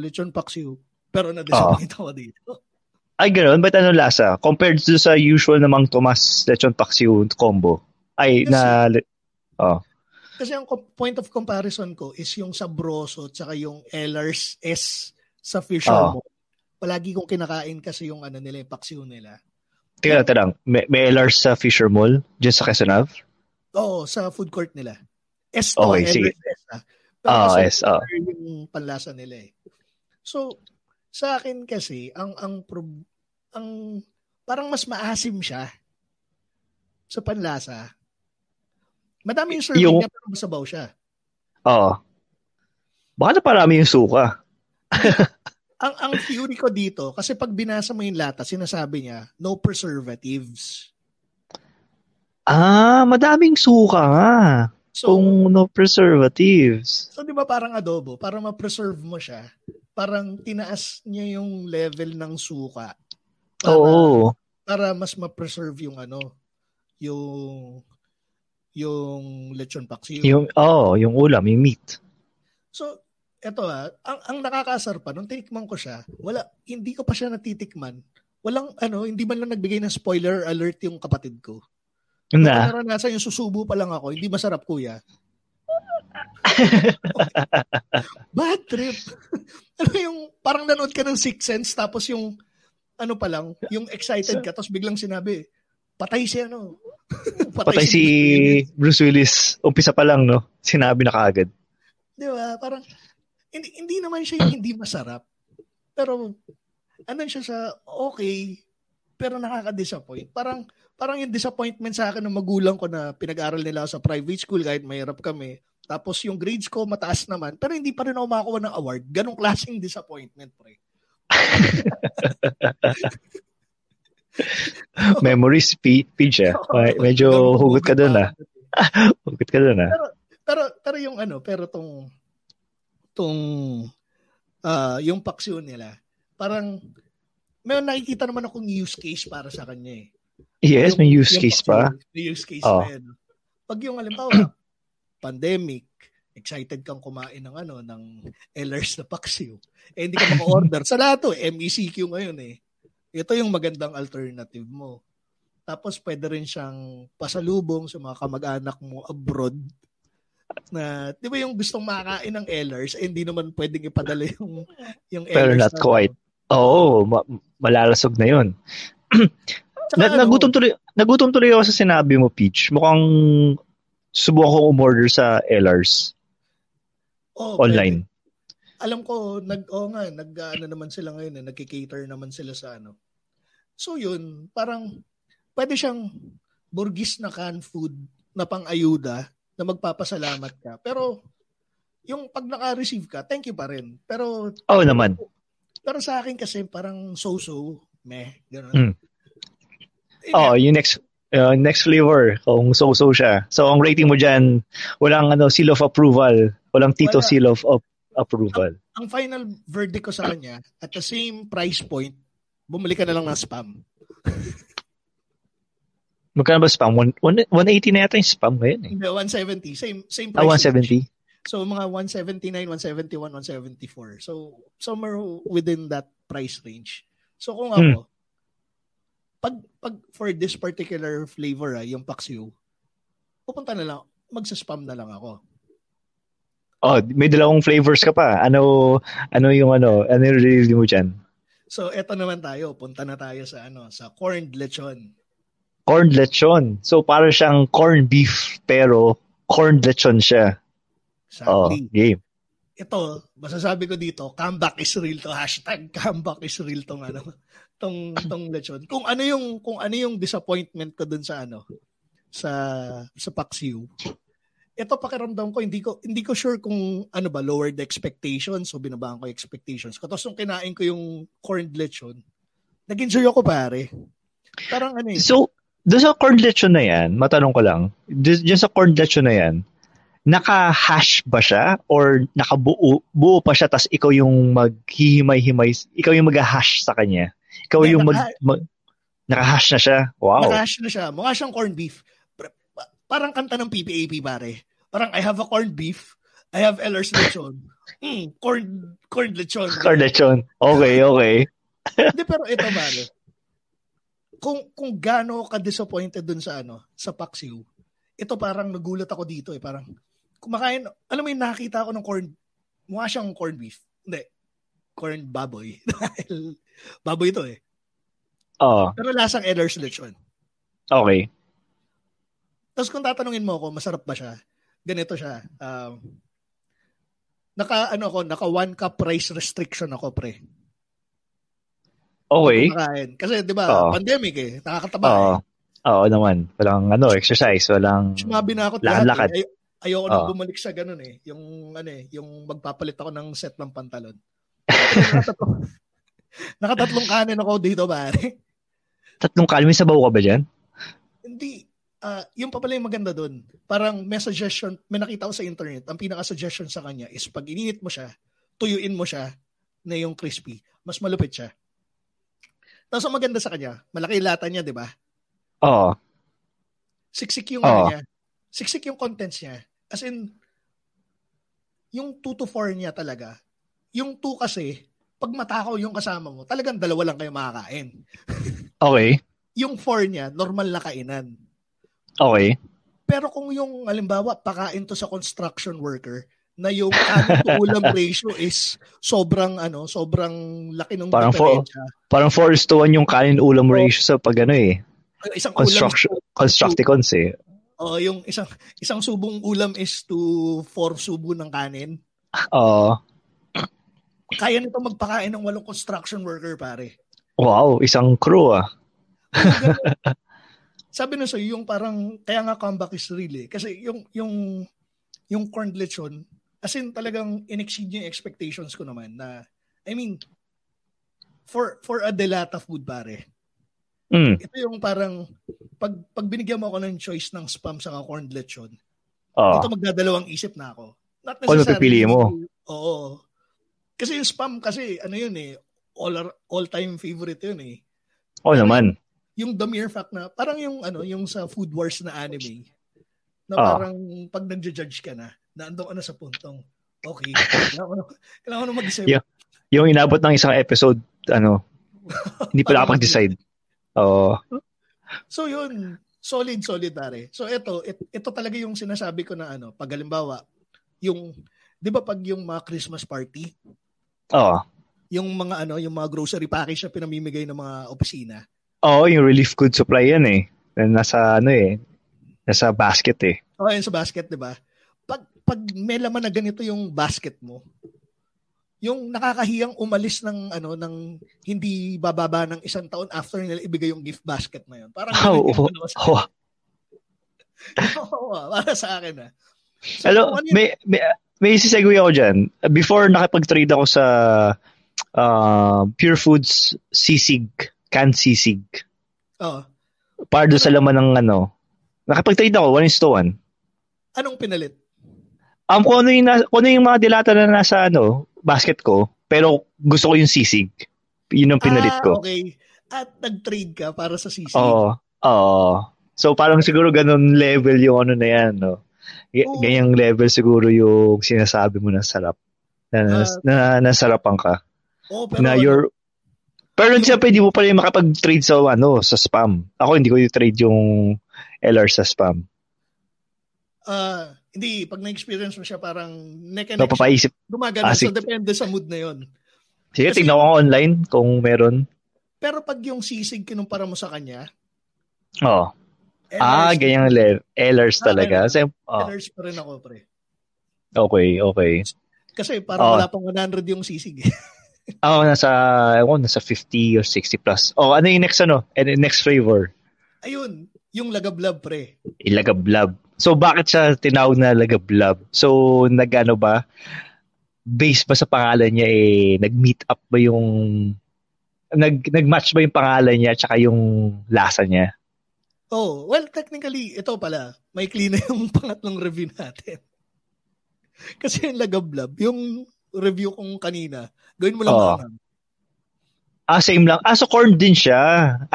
lechon paksiw. Pero na-disappoint ako dito. Ay, ganoon. Ba't anong lasa? Compared to sa usual namang Tomas lechon paksiw combo. Kasi ang point of comparison ko is yung Sabroso at saka yung LRS sa Fishermall. Palagi kong kinakain kasi yung nila, yung paksiw nila. Teka lang. May LRS sa Fishermall? Diyan sa Kesanov? Oo, sa food court nila. Okay, sige. LRS. Yung panlasa nila eh. So, sa akin kasi ang parang mas maasim siya sa panlasa. Madami yung serving niya pero masabaw siya. Oo. Baka na parami yung suka. ang theory ko dito kasi pag binasa mo yung lata, sinasabi niya no preservatives. Ah, madaming suka nga. So, kung no preservatives. So di ba parang adobo, para ma-preserve mo siya. Parang tinaas niya yung level ng suka. Para mas ma-preserve yung yung lechon paksiw. Yung ulam, yung meat. So, eto ang nakakasar pa, nung tinikman ko siya, hindi ko pa siya natitikman. Hindi man lang nagbigay ng spoiler alert yung kapatid ko. Naranasan yung susubo pa lang ako, hindi masarap kuya. Bad trip. Yung parang nanood ka ng Sixth Sense tapos yung yung excited ka tapos biglang sinabi patay si patay si Bruce Willis umpisa pa lang sinabi na kaagad, di ba? Parang hindi naman siya yung hindi masarap, pero siya sa okay pero nakaka-disappoint. Parang yung disappointment sa akin ng magulang ko na pinag-aral nila sa private school kahit mahirap kami. Tapos yung grades ko mataas naman pero hindi pa rin ako makakuha ng award. Ganong klaseng disappointment, pre. Memories page . Medyo hugot ka doon . Hugot ka doon . Pero yung pero tong yung paksiw nila, parang may nakikita naman akong use case para sa kanya . Yes, may use case pa. May use case pa yan. Pag yung halimbawa, pandemic, excited kang kumain ng ng Ehlers na paksiw. Hindi ka maka-order. Sa lahat MECQ ngayon . Ito yung magandang alternative mo. Tapos pwede rin siyang pasalubong sa mga kamag-anak mo abroad. Na, di ba yung gustong makain ng Ehlers, hindi naman pwedeng ipadala yung Ehlers. Pero not quite. Oo, malalasog na yun. Nagutom tuloy ako sa sinabi mo, Peach. Mukhang subukan kong umorder sa LRS online. Alam ko naman sila ngayon, nagki-cater naman sila sa . So yun, parang pwede siyang burgis na canned food na pang-ayuda na magpapasalamat ka. Pero yung pag naka-receive ka, thank you pa rin. Pero naman. Pero sa akin kasi parang so-so, meh, ganun. Yung next flavor, kung so-so siya. So, ang rating mo dyan, walang seal of approval. Walang Tito seal of approval. Ang final verdict ko sa kanya, at the same price point, bumili ka na lang ng Spam. Magkano ba Spam? 180 na yata yung Spam ngayon . 170. Same price. 170. Range. So, mga 179, 171, 174. So, somewhere within that price range. So, kung ako, Pag for this particular flavor, yung paksiw, pupunta na lang, magsa-Spam na lang ako. May dalawang flavors ka pa. Ano yung review mo dyan? So, eto naman tayo. Punta na tayo sa sa corned lechon. Corned lechon. So, para siyang corned beef, pero corned lechon siya. Exactly. Game. Ito, masasabi ko dito, comeback is real to. Hashtag comeback is real to. Tong lechon. Kung ano yung disappointment ko dun sa sa paksiw. Ito, pakiramdam ko, hindi ko sure kung ba, lowered expectations o binabaan ko expectations. Tapos nung kinain ko yung corned lechon, nag-enjoy ako, pare. Parang . So, doon sa corned lechon na yan, matanong ko lang, doon sa corned lechon na yan, naka-hash ba siya or nakabuo pa siya tas ikaw yung maghihimay-himay, ikaw yung mag-hash sa kanya? Ikaw yung naka-hash na siya? Wow. Naka-hash na siya. Mukha siyang corned beef. Parang kanta ng PPAP, pare. Parang I have a corned beef, I have Ehlers lechon. Corned lechon. Corned lechon. Okay. Hindi, pero ito, pare. Kung gaano ka-disappointed dun sa sa paksiw, ito parang nagulat ako dito parang kumakain, alam mo yung nakita ako ng mukha siyang corned beef. Hindi, corned baboy. Dahil baboy ito . Pero lasang Ehlers lechon. Okay. Tapos kung tatanungin mo ako, masarap ba siya? Ganito siya. Naka 1 cup price restriction ako, pre. Okay. Kasi di ba, pandemic nakakataba. Oo naman. Walang exercise, walang lakad. Ayoko nang bumalik sa ganun . Yung magpapalit ako ng set ng pantalon. Nakatatlong kanin ako dito, pare. Tatlong kanin? May sabaw ka ba dyan? Hindi. Yung pa pala yung maganda dun. Parang may suggestion, may nakita ko sa internet, ang pinaka-suggestion sa kanya is pag ininit mo siya, tuyuin mo siya na yung crispy. Mas malupit siya. Tapos ang maganda sa kanya, malaki lata niya, di ba? Oo. Siksik yung ano niya. Siksik yung contents niya. As in, yung 2 to 4 niya talaga. Yung 2 kasi, pag matakaw yung kasama mo, talagang dalawa lang kayo makakain. Okay. Yung 4 niya, normal na kainan. Okay. Pero kung yung, halimbawa, pakain to sa construction worker, na yung ulam ratio is sobrang ano, sobrang laki ng diferensya. Parang 4:1 yung kanin ulam ratio sa pag ano eh. Isang constructicons eh. Oh, yung isang subong ulam is to 4 subo ng kanin. Oo. Kaya nito magpakain ng 8 construction worker, pare. Wow, isang crew ah. Sabi na sa'yo, yung parang kaya nga comeback is really kasi yung corned lechon. As in, talagang in-exceed yung expectations ko naman na, I mean, for a delata food, pare. Mm. Ito yung parang, pag binigyan mo ako ng choice ng spam sa corned lechon, ito magdadalawang isip na ako. Not necessarily. Kung napipili mo. Oo. Kasi yung spam kasi, ano yun eh, all-time favorite yun eh. Oo naman. Yung the mere fact na, parang yung, ano, yung sa Food Wars na anime, na parang pag nagja-judge ka na, naandun ka na sa puntong, okay, kailangan ko na mag-isip. Yung inabot ng isang episode, ano, hindi pa nakapag-decide. Oo. So yun, solid, pare. So ito talaga yung sinasabi ko na ano, pag halimbawa, yung, di ba pag yung mga Christmas party? Oo. Yung mga grocery package na pinamimigay ng mga opisina. Oo, yung relief good supply yan eh. Nasa ano eh, nasa basket eh. Oo, yun sa basket, di ba? Pag may laman na ganito yung basket mo, yung nakakahiyang umalis ng ano ng hindi bababa ng 1 taon after nila ibigay yung gift basket na yun. Parang para sa akin ah. So, hello, may isisegue ako dyan. Before nakipag-trade ako sa Pure Foods sisig, canned sisig. Oo. Pardo sa laman ng ano. Nakipag-trade ako 1:1. Anong pinalit? Kung ano yung mga dilata na nasa ano, basket ko, pero gusto ko yung sisig. Yun ang pinalit ko. Okay. At nag-trade ka para sa sisig. Oo. So parang siguro ganun level yung ano na yan. No? Ganyang level siguro yung sinasabi mo na sarap. Na nasarapan ka. Oo, pero... Pero siya pwede mo pala yung makapag-trade sa, ano, sa spam. Ako hindi ko yung trade yung LR sa spam. Hindi, pag na-experience mo siya, parang neck and papaisip. Gumagana. So, depende sa mood na yun. Sige, tignan ko online kung meron. Pero pag yung sisig kinumpara mo sa kanya. Oo. Ganyan. Ehlers talaga. Ehlers pa rin ako, pre. Okay. Kasi parang wala pang 100 yung sisig. Nasa 50 or 60 plus. Ano yung next ano? Next flavor? Ayun, yung lagablab, pre. Lagablab. So, bakit siya tinawag na lagablab? So, nag-ano ba? Based ba sa pangalan niya eh, nag-meet up ba yung... Nag-match ba yung pangalan niya tsaka yung lasa niya? Oh, well, technically, ito pala. May clean na yung pangatlong review natin. Kasi yung lagablab, yung review kong kanina, gawin mo lang hanggang. Same lang. So corn din siya.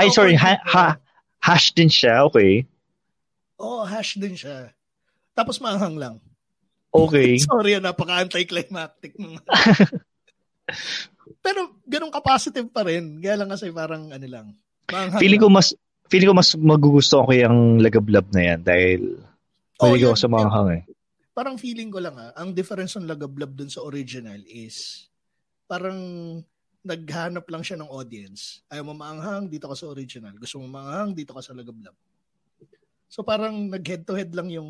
Hash din siya, okay. Hash din siya. Tapos maanghang lang. Okay. Sorry, napaka-anticlimactic. Pero ganun ka-positive pa rin. Kaya lang kasi parang ano lang. Feeling ko mas magugusto ko yung lagablab na yan dahil mahilig ako sa maanghang eh. Parang feeling ko lang ang difference ng lagablab dun sa original is parang naghanap lang siya ng audience. Ayaw mo maanghang, dito ka sa original. Gusto mo maanghang, dito ka sa lagablab. So parang nag-head-to-head lang yung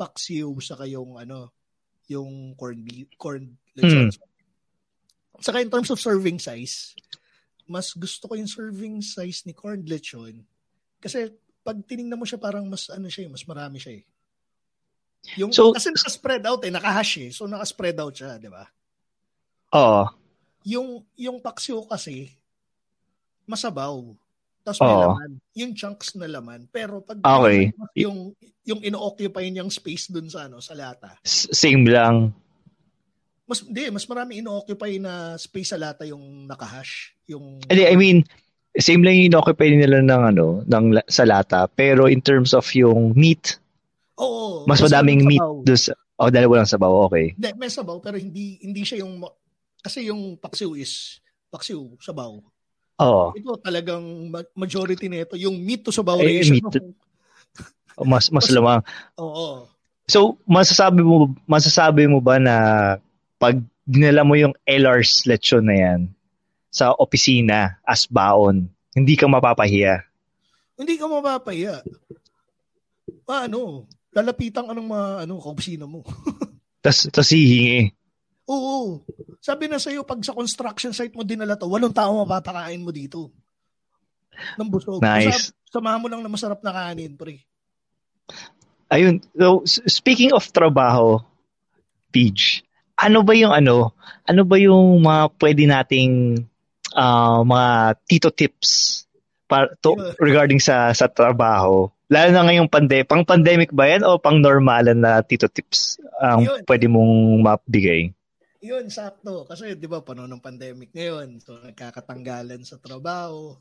paksiw saka yung ano yung corn lechon. Saka in terms of serving size, mas gusto ko yung serving size ni corn lechon kasi pag tiningnan mo siya parang mas ano siya, mas marami siya eh. Yung so, kasi naka-spread out eh, naka-hash eh. So naka-spread out siya, 'di ba? Oo. Yung paksiw kasi masabaw. Tapos may laman. Yung chunks na laman. Pero pag yung ino-occupy niyang space dun sa ano sa lata. Same lang. Mas marami ino-occupy na space sa lata yung nakahash. I mean, same lang yung inoccupy nila ng sa lata, pero in terms of yung meat, mas madaming meat dos. Oh, dahil walang sabaw, okay. Hindi, may sabaw pero hindi siya yung, kasi yung paksiw is paksiw sabaw. Oo. Ito talagang majority nito yung meat to sabaw ratio. Mas lamang. Oo. So, masasabi mo ba na pag dinala mo yung Ehlers lechon na yan sa opisina as baon, hindi ka mapapahiya. Paano? Lalapitan ka ng mga opisina mo. Tas hihingi. Oo. Sabi na sa'yo, pag sa construction site mo dinala to, walang tao mapapakain mo dito. Nang busog. Nice. Samahan mo lang na masarap na kanin, pre. Ayun. So, speaking of trabaho, Paige, ano ba yung mga pwede nating mga tito tips regarding sa trabaho? Lalo na ngayong pang-pandemic ba yan o pang-normalan na tito tips ang pwede mong mabigay? Yun, sakto. Kasi di ba, panahon ng pandemic ngayon. So, nagkakatanggalan sa trabaho.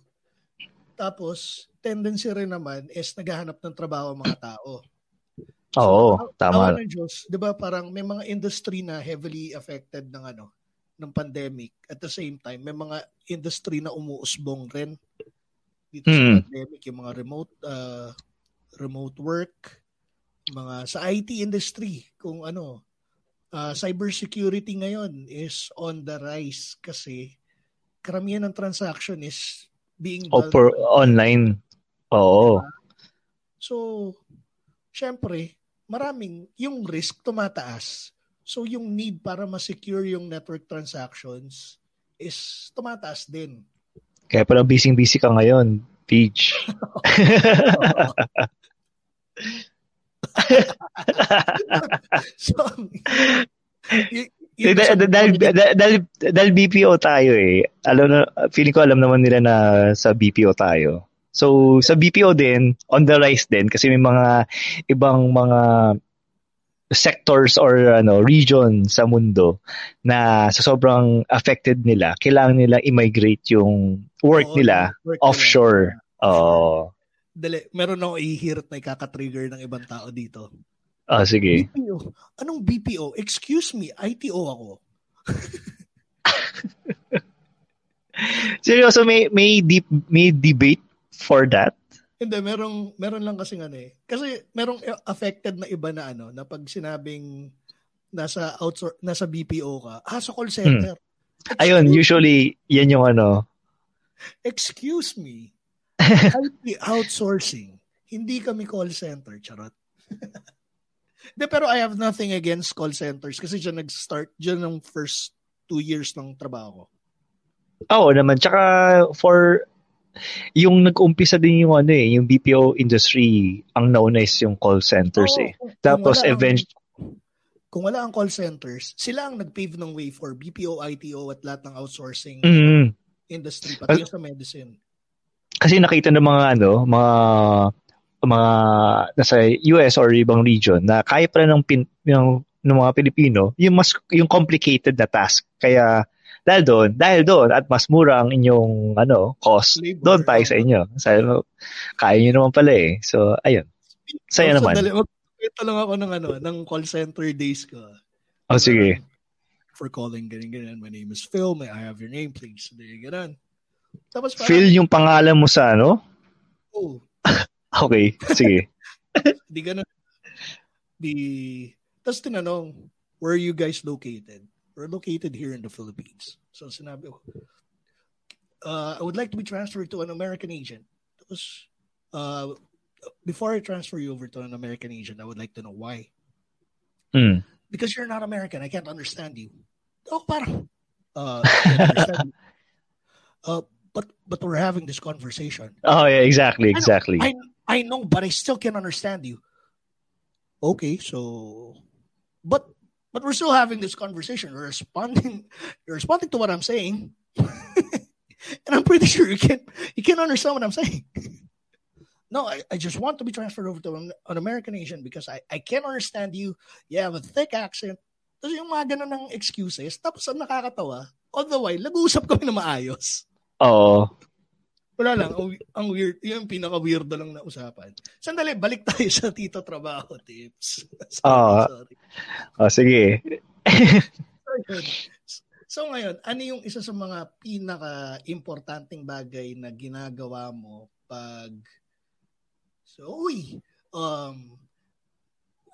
Tapos, tendency rin naman is naghahanap ng trabaho ang mga tao. Oo, so, tama. Ng Diyos, di ba, parang may mga industry na heavily affected ng pandemic. At the same time, may mga industry na umuusbong rin dito sa pandemic. Yung mga remote work, mga sa IT industry, kung cybersecurity ngayon is on the rise kasi karamihan ng transaction is being online. Oo. So, syempre, maraming yung risk tumataas. So, yung need para ma-secure yung network transactions is tumataas din. Kaya palang busy-busy ka ngayon, Paige. So, dahil BPO tayo eh. Feeling ko alam naman nila na sa BPO tayo. So, sa BPO din, on the rise din, kasi may mga ibang mga sectors or region sa mundo na sa sobrang affected nila, kailangan nila i-migrate yung work nila offshore. Oo. Dali, meron akong ihirit na ikaka-trigger ng ibang tao dito. Ah, sige. BPO. Anong BPO? Excuse me, ITO ako. Seryoso, may debate for that? Hindi, meron lang kasi Kasi merong affected na iba na na pag sinabing nasa BPO ka, sa call center. Ayun, usually yan yung Excuse me. Hindi outsourcing. Hindi kami call center, charot. De, pero I have nothing against call centers kasi dyan nag-start ng first 2 years ng trabaho ko. Oo naman. Tsaka for yung nag-umpisa din yung BPO industry, ang nauna is yung call centers Tapos eventually, kung wala ang call centers, sila ang nag-pave ng way for BPO, ITO at lahat ng outsourcing industry, pati sa medicine. Kasi nakita ng mga nasa US or ibang region na kaya pala ng mga Pilipino yung complicated na task. Kaya dahil doon at mas mura ang inyong cost doon tayo sa inyo. Kaya nyo naman pala eh. So ayun. Saya naman. Ito lang ako ng call center days ko. Oh, sige. For calling ganyan. My name is Phil. May I have your name please? Ganyan. Tapos Phil yung pangalan mo sa Oh. Okay, sige. Di ganun. Tapos tinanong, where are you guys located? We're located here in the Philippines. So sinabi ko, I would like to be transferred to an American agent. Tapos, before I transfer you over to an American agent, I would like to know why. Because you're not American. I can't understand you. Oh, parang. I can't understand you. But we're having this conversation. Oh, yeah, exactly. I know, but I still can't understand you. Okay, so... But we're still having this conversation. You're responding to what I'm saying, and I'm pretty sure you can't understand what I'm saying. No, I just want to be transferred over to an American agent because I can't understand you. You have a thick accent. Tapos yung mga ganun ng excuses. Tapos ang nakakatawa, all the way, nag-uusap kami na maayos. Oo. Wala lang. Ang weird. Yung pinaka-weirdo lang na usapan. Sandali, balik tayo sa Tito Trabaho Tips. Sorry. Oh, sige. So ngayon, ano yung isa sa mga pinaka-importanting bagay na ginagawa mo pag...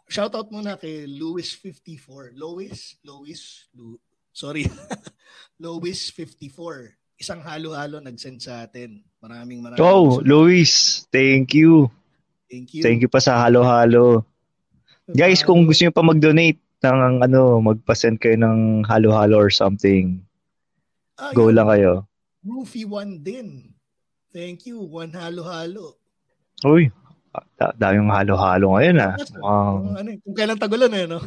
shoutout muna kay Louis54. Louis54. Isang halo-halo nag-send sa atin. Maraming. Oh, Louis, thank you. Thank you pa sa halo-halo. Guys, kung gusto niyo pa mag-donate ng magpa-send kayo ng halo-halo or something. Go lang kayo. Roofy one din. Thank you. One halo-halo. Uy, daming halo-halo ngayon ah. Kung kailan tagulan no?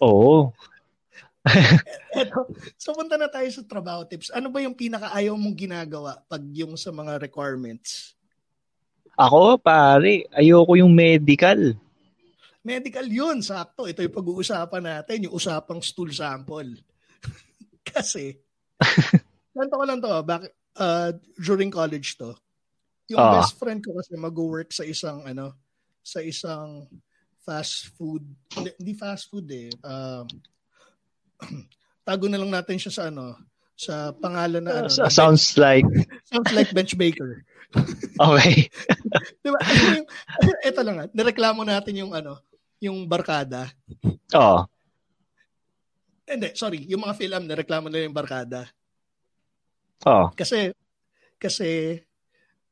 Oo. So punta na tayo sa trabaho tips. Ano ba yung pinakaayaw mong ginagawa pag yung sa mga requirements? Ako, pare, ayoko yung medical. Medical yun, sakto. Ito yung pag-uusapan natin, yung usapang stool sample. Kasi, ganito ko lang to, during college to, yung best friend ko kasi mag-work sa isang fast food, hindi fast food tago na lang natin siya sa pangalan na sounds like bench baker. Okay. Diba? Ito lang nireklamo natin yung barkada. Oo. Hindi, sorry, yung mga film nireklamo nila yung barkada. Oo. Kasi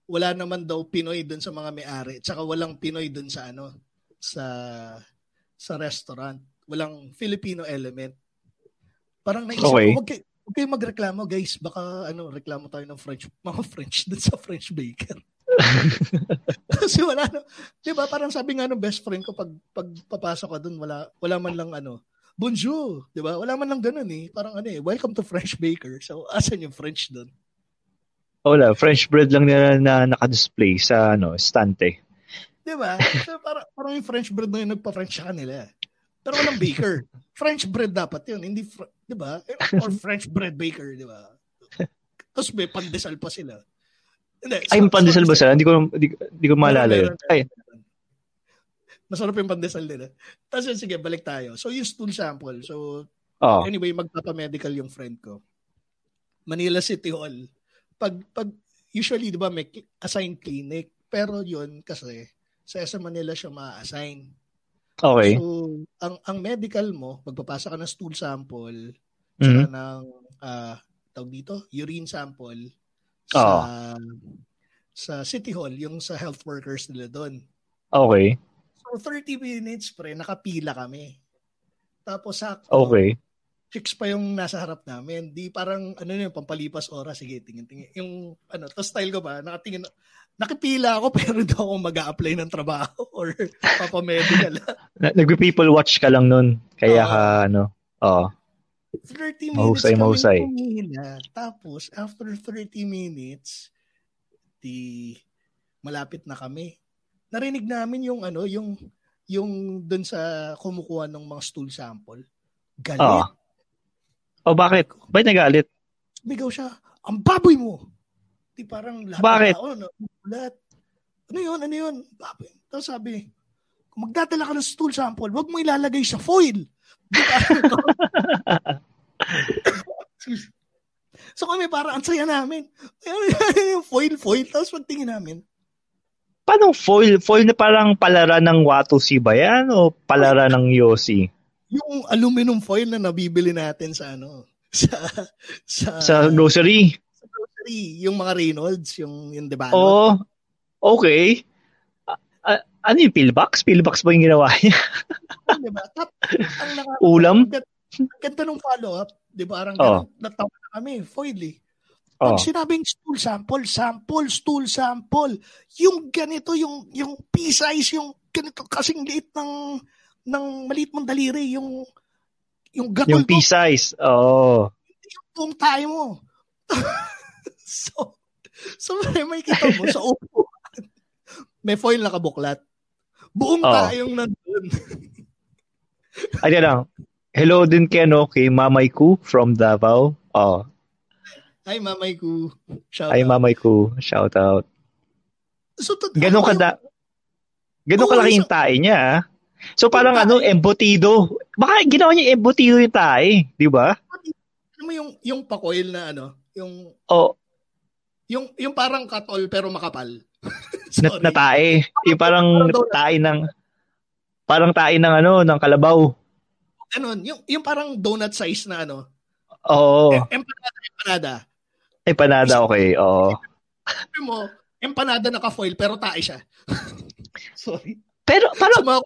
wala naman daw Pinoy doon sa mga may-ari, tsaka walang Pinoy doon sa sa restaurant, walang Filipino element. Parang naisip ko, huwag kayo magreklamo, guys. Baka, reklamo tayo ng mga French dun sa French baker. Kasi wala, diba, parang sabi nga best friend ko, pag papasok ko dun, wala man lang, bonjour, diba? Wala man lang ganun, eh. Parang, welcome to French baker. So, asan yung French dun? Wala, French bread lang na nakadisplay sa, stante. Diba? So, parang yung French bread na yung nagpa-French sa kanila. Pero walang baker. French bread dapat yun. Hindi, di ba? Or French bread baker, di ba? Tapos may pandesal pa sila. Hindi, yung pandesal ba sila? Hindi ko maalala yun. Masarap yung pandesal nila. Tapos yun, sige, balik tayo. So, yung stool sample. So, anyway, magpapamedical yung friend ko. Manila City Hall. Pag usually, di ba, may assigned clinic. Pero yun, kasi sa Manila siya ma-assign. Okay. So, ang medical mo, magpapasa ka ng stool sample, saka ng, urine sample sa City Hall, yung sa health workers nila doon. Okay. So, 30 minutes, pre, nakapila kami. Tapos, chicks pa yung nasa harap namin. Di parang, pampalipas oras, sige, tingin. Yung, style ko ba, nakatingin, nakipila ako pero hindi ako mag-a-apply ng trabaho or papamedical. Nag-people watch ka lang nun. Kaya ka. 30 minutes mahusay. Kami pumila. Tapos, after 30 minutes, malapit na kami. Narinig namin yung dun sa kumukuha ng mga stool sample. Galit. Oh, bakit? Ba't nagalit? Bigaw siya. Ang baboy mo! Di parang lahat. Bakit? Lahat. Ano yun? Bakit? Tapos sabi, kung magdadala ka ng stool sample, huwag mo ilalagay sa foil. So kami parang ang saya namin. Foil. Tapos magtingin namin. Paano foil? Foil na parang palara ng Watosi ba yan? O palara ng Yossi? Yung aluminum foil na nabibili natin sa sa grocery. Yung mga Reynolds, yung diba? Oo. Okay. Ano yung pillbox? Pillbox ba yung ginawa niya? Diba? Ulam? Ganda nung follow-up. Diba? Parang natawa na kami. Foil eh. Pag sinabing stool sample, yung ganito, yung pea size, yung ganito, kasing liit ng maliit mong daliri, yung gatol. Yung pea size. Oo. Yung buong tayo mo. So may kita mo sa upuan. May foil na kabuklat. Buong tayong nandun. Ayan lang. Hello din kay Mamay Ku from Davao. Ay, Mamay Ku. Shout Ay, out. Mamay Ku. Shout out. So, ganun kalaki yung tae niya. So, parang embutido. Baka ginawa niya embutido yung tae. Di ba? Ano mo yung pakoil na ano? Yung... Oh. Yung parang katol pero makapal. Na tae. Yung parang tae ng... Parang tae ng ano, ng kalabaw. Ano, yung parang donut size na ano. Oo. Empanada, okay. Oo. Sabi mo, empanada naka-foil pero tae siya. Sorry. Pero parang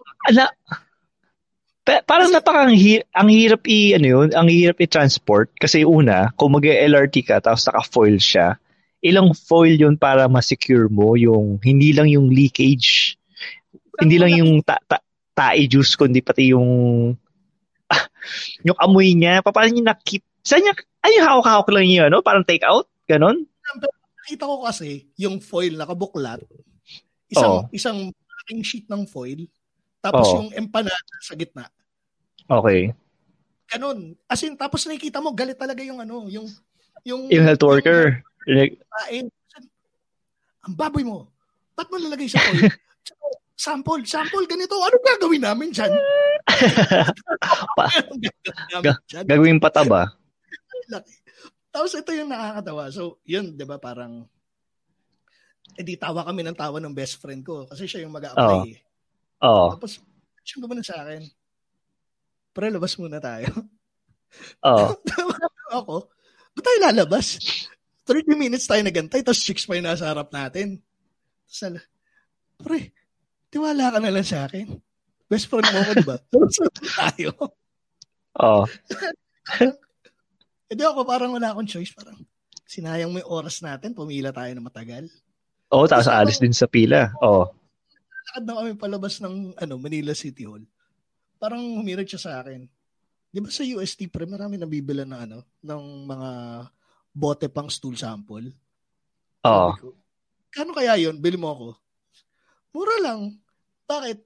parang ang hirap ang hirap i-transport kasi una, kung mag-LRT ka tapos naka-foil siya, ilang foil yun para ma-secure mo yung hindi lang yung leakage. Hindi lang yung tae juice kundi pati yung amoy niya. Paano niya nakip? Saan niya? Ay, hawak-hawak lang niya, no? Parang take out? Ganon? Nakita ko kasi yung foil nakabuklat. Isang malaking sheet ng foil. Tapos yung empanada sa gitna. Okay. Ganon. As in, tapos nakikita mo, galit talaga yung ano, yung health worker. Ang baboy mo. Ba't mo nalagay sa foil? Sample, ganito. Anong gagawin namin dyan? Gagawin pataba. Tapos ito yung nakakatawa. So, yun, di ba, parang, di tawa kami ng tawa ng best friend ko kasi siya yung mag-a-apply. Oh. Tapos, siya naman sa akin, pre, labas muna tayo. Oo. Ako, ba't tayo lalabas? 30 minutes tayo nagantay, tapos 6 pa yung nasa harap natin. Tapos, pre, tiwala ka na lang sa akin. Best friend mo ko, diba? Tayo. Oo. Hindi ako, parang wala akong choice. Parang sinayang mo yung oras natin, pumila tayo na matagal. Oo, tapos alis din sa pila. Oo. Nakad na kami palabas ng Manila City Hall. Parang humirag siya sa akin. Di ba sa UST, pre, marami nabibila na ng mga bote pang stool sample. Oo. Kano kaya yun? Bili mo ako. Mura lang. Bakit?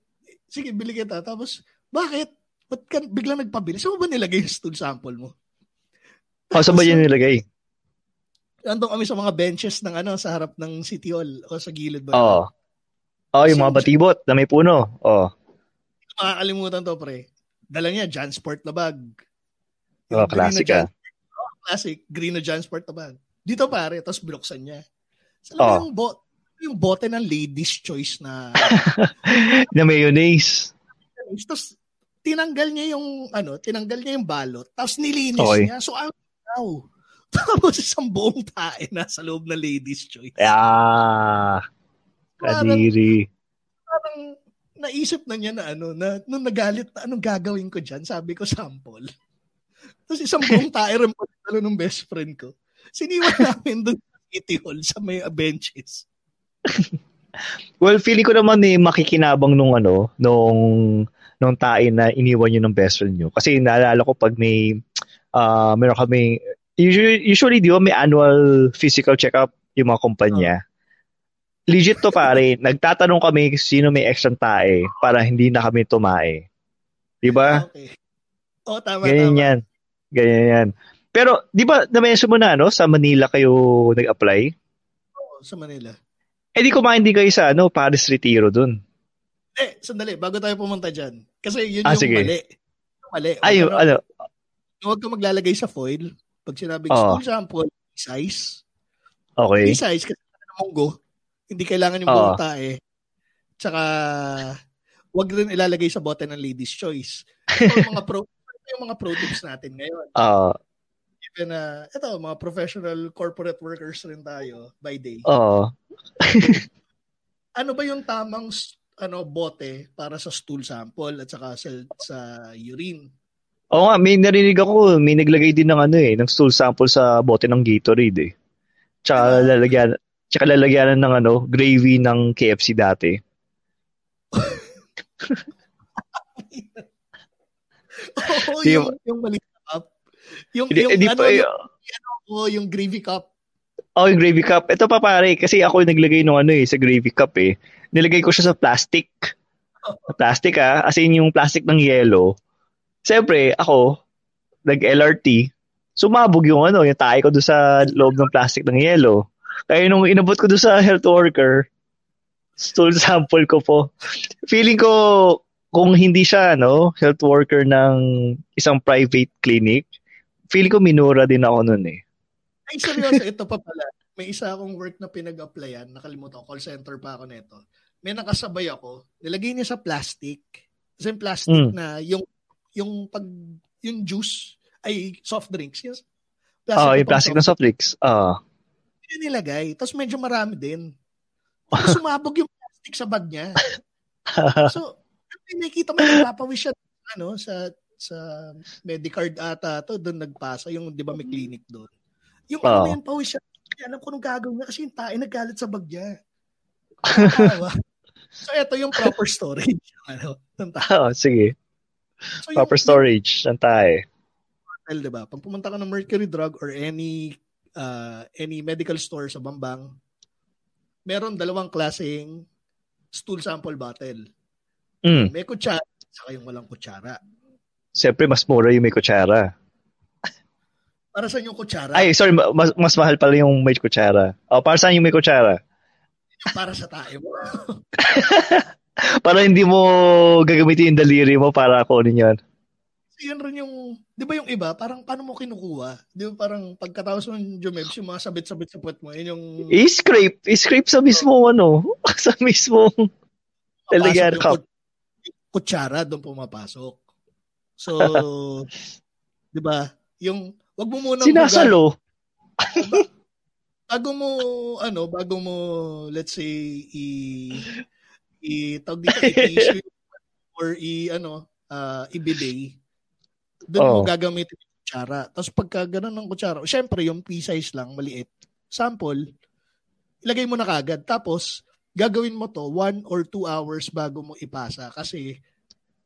Sige, bili kita. Tapos, bakit? Ba't ka biglang nagpabili? Saan mo ba nilagay yung stool sample mo? Saan ba yun nilagay? Nandun kami sa mga benches ng sa harap ng City Hall o sa gilid ba? Oo. Yung mga batibot na may puno. Oo. Hindi makakalimutan to, pre. Dala niya, Jansport na bag. Classic ah. Classic. Green na Jansport na bag. Dito, pare. Tapos binuksan niya. Saan mo yung bote ng ladies choice na na mayonnaise. Tapos tinanggal niya yung balot. Tapos nilinis niya. So ang wow. Tapos isang buong tae na sa loob na ladies choice. Ah. Kadiri. Parang naisip na niya na nung nagalit na anong gagawin ko diyan? Sabi ko sample. Tapos isang buong tae rin po ng best friend ko. Siniwan namin doon sa City Hall sa may benches. Well, feeling ko naman makikinabang nung tae na iniwan niyo ng best friend niyo. Kasi naalala ko pag may meron kami usually di ba may annual physical checkup yung mga kumpanya. Legit to pare, nagtatanong kami sino may extra tae para hindi na kami tumae. Di ba? Okay. Oh, tama. Ganyan yan. Pero di ba na-mention mo na sa Manila kayo nag-apply? Oo, sa Manila. Eh di kumain din kayo sa Paris Retiro dun. Sandali. Bago tayo pumunta dyan. Kasi yun yung sige. Mali. Ay, huwag ka maglalagay sa foil. Pag sinabing stool sample, size. Okay. May size kasi na munggo. Hindi kailangan yung buong tae. Tsaka, huwag rin ilalagay sa bote ng ladies' choice. Ito yung mga pro tips natin ngayon. Even mga professional corporate workers rin tayo by day. Oo. Ano ba yung tamang bote para sa stool sample at saka sa urine? Oo nga, may narinig ako, may naglagay din ng ng stool sample sa bote ng Gatorade eh. Tsaka lalagyan ng gravy ng KFC dati. Yung maliit na cup. Yung gravy cup. Yung gravy cup. Ito pa pare, kasi ako naglagay ng sa gravy cup eh. Nilagay ko siya sa plastic. Plastic as in yung plastic ng yellow. Siyempre, ako, nag-LRT, sumabog yung ano, yung tae ko doon sa loob ng plastic ng yelo. Kaya nung inabot ko doon sa health worker, stool sample ko po. Feeling ko, kung hindi siya ano, health worker ng isang private clinic, feeling ko minura din ako nun eh. Ay, seryoso, ito pa pala. May isa akong work na pinag-applyan, nakalimutan ko, call center pa ako nito. May nakasabay ako, nilagay niya sa plastic. Kasi plastic na yung juice, ay soft drinks. Yes? Plastic yung plastic na soft drinks. Yun nilagay. Tapos medyo marami din. Tapos sumabog yung plastic sa bag niya. So, nakikita mo, napapawis siya ano, sa Medicard ata to, doon nagpasa. Yung, di ba, may clinic doon. Yung ano yung pawis siya. Alam ko nung gagawin niya kasi yung tae naggalit sa bag niya. So, ito yung proper storage. Ano, sige. So, proper storage ng tae. Diba? Pag pumunta ka ng Mercury Drug or any medical store sa Bambang, meron dalawang klaseng stool sample bottle. May kutsara, saka yung walang kutsara. Siyempre, mas mura yung may kutsara. Para saan yung kutsara? Ay, sorry. Mas mahal pala yung may kutsara. O, para saan yung may kutsara? Para sa tae mo. Para hindi mo gagamitin yung daliri mo para kunin yun. So, yun rin yung, di ba yung iba, parang paano mo kinukuha? Di ba parang pagkatapos mo yung jumebs, yung mga sabit-sabit sa puwet mo, yun yung... I-scrape sa mismo ano, sa mismo talaga cup. Kutsara doon pumapasok. So, di ba, yung... Wag mo muna sinasalo. Bago mo let's say tawag dito i-issue or i-bidet. Doon mo gagamitin yung kutsara. Tapos pagka ganun ng kutsara, syempre yung pea size lang, maliit. Sample, ilagay mo na kagad. Tapos gagawin mo to 1 or 2 hours bago mo ipasa kasi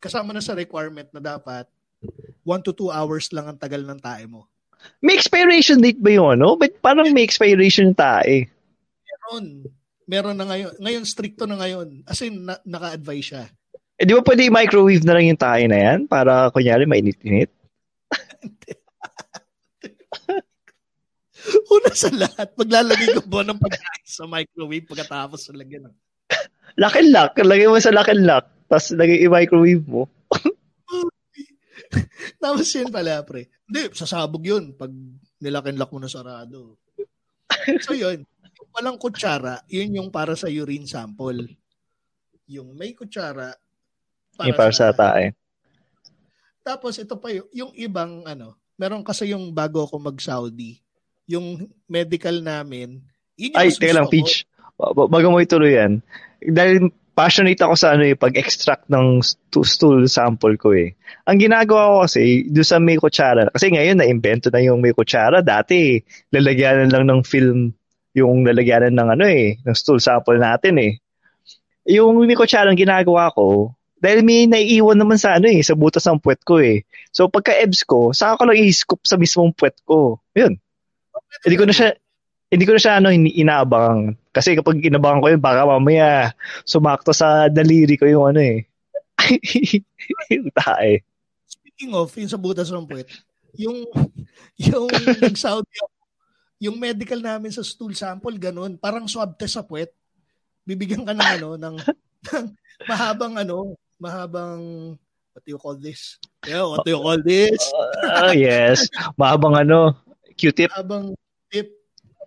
kasama na sa requirement na dapat 1 to 2 hours lang ang tagal ng tae mo. May expiration date ba yun, no? But parang may expiration tae. Meron na ngayon. Ngayon, stricto na ngayon. As in, naka-advise siya. Di ba pwede microwave na lang yung tae na yan? Para, kunyari, mainit-init? Una sa lahat, maglalagay ko ba ng pagkain sa microwave pagkatapos sa lagyan? Lock and lock. Lagay mo sa lock and lock. Tapos, lagay i-microwave mo. Tapos yun pala, pre. Hindi, sasabog yun pag nilakin-lock mo na sarado. So yun, yung walang kutsara, yun yung para sa urine sample. Yung may kutsara, para sa tae. Tapos ito pa yung ibang, meron kasi yung bago ako mag-Saudi, yung medical namin, ay, teka lang, Peach. Bago mo ituloy yan. Dahil passionate ako sa pag-extract ng stool sample ko eh. Ang ginagawa ko kasi, doon sa may kutsara, kasi ngayon na-invento na yung may kutsara, dati lalagyanan lang ng film yung lalagyanan ng ng stool sample natin eh. Yung may kutsara ang ginagawa ko, dahil may naiiwan naman sa sa butas ng puwet ko eh. So pagka-ebs ko, saka ko lang i-scoop sa mismong puwet ko. Yun. Hindi ko na siya inaabangan. Kasi kapag inabangan ko yun, baka mamaya sumakto sa daliri ko yung yung tae. Speaking of, yung sa butas ng puwet, yung Saudi, yung medical namin sa stool sample, ganun, parang swab test sa puwet. Bibigyan ka ng ng mahabang, what do you call this? Yeah, what do you call this? Yes, mahabang Q-tip. Mahabang tip.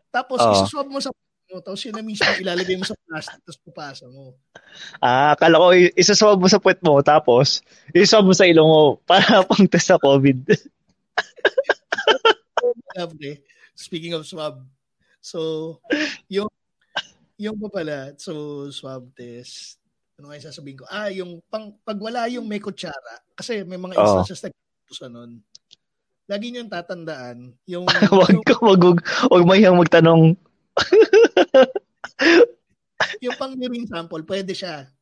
Tapos, isuswab mo sa puwet mo. Tapos, yun na mismo, ilalagay mo sa plastic, tapos pupasa mo. Akala ko, isuswab mo sa puwet mo, tapos, isuswab mo sa ilong mo para pang-test sa COVID. Speaking of swab, so, yung pa pala, so, swab test, ano nga yung sasabihin ko? Yung, pag wala yung may kutsara, kasi may mga instances na gusto nun. Lagi niyong tatandaan yung... Huwag mahihang magtanong. Yung pang-urine sample, pwede siya.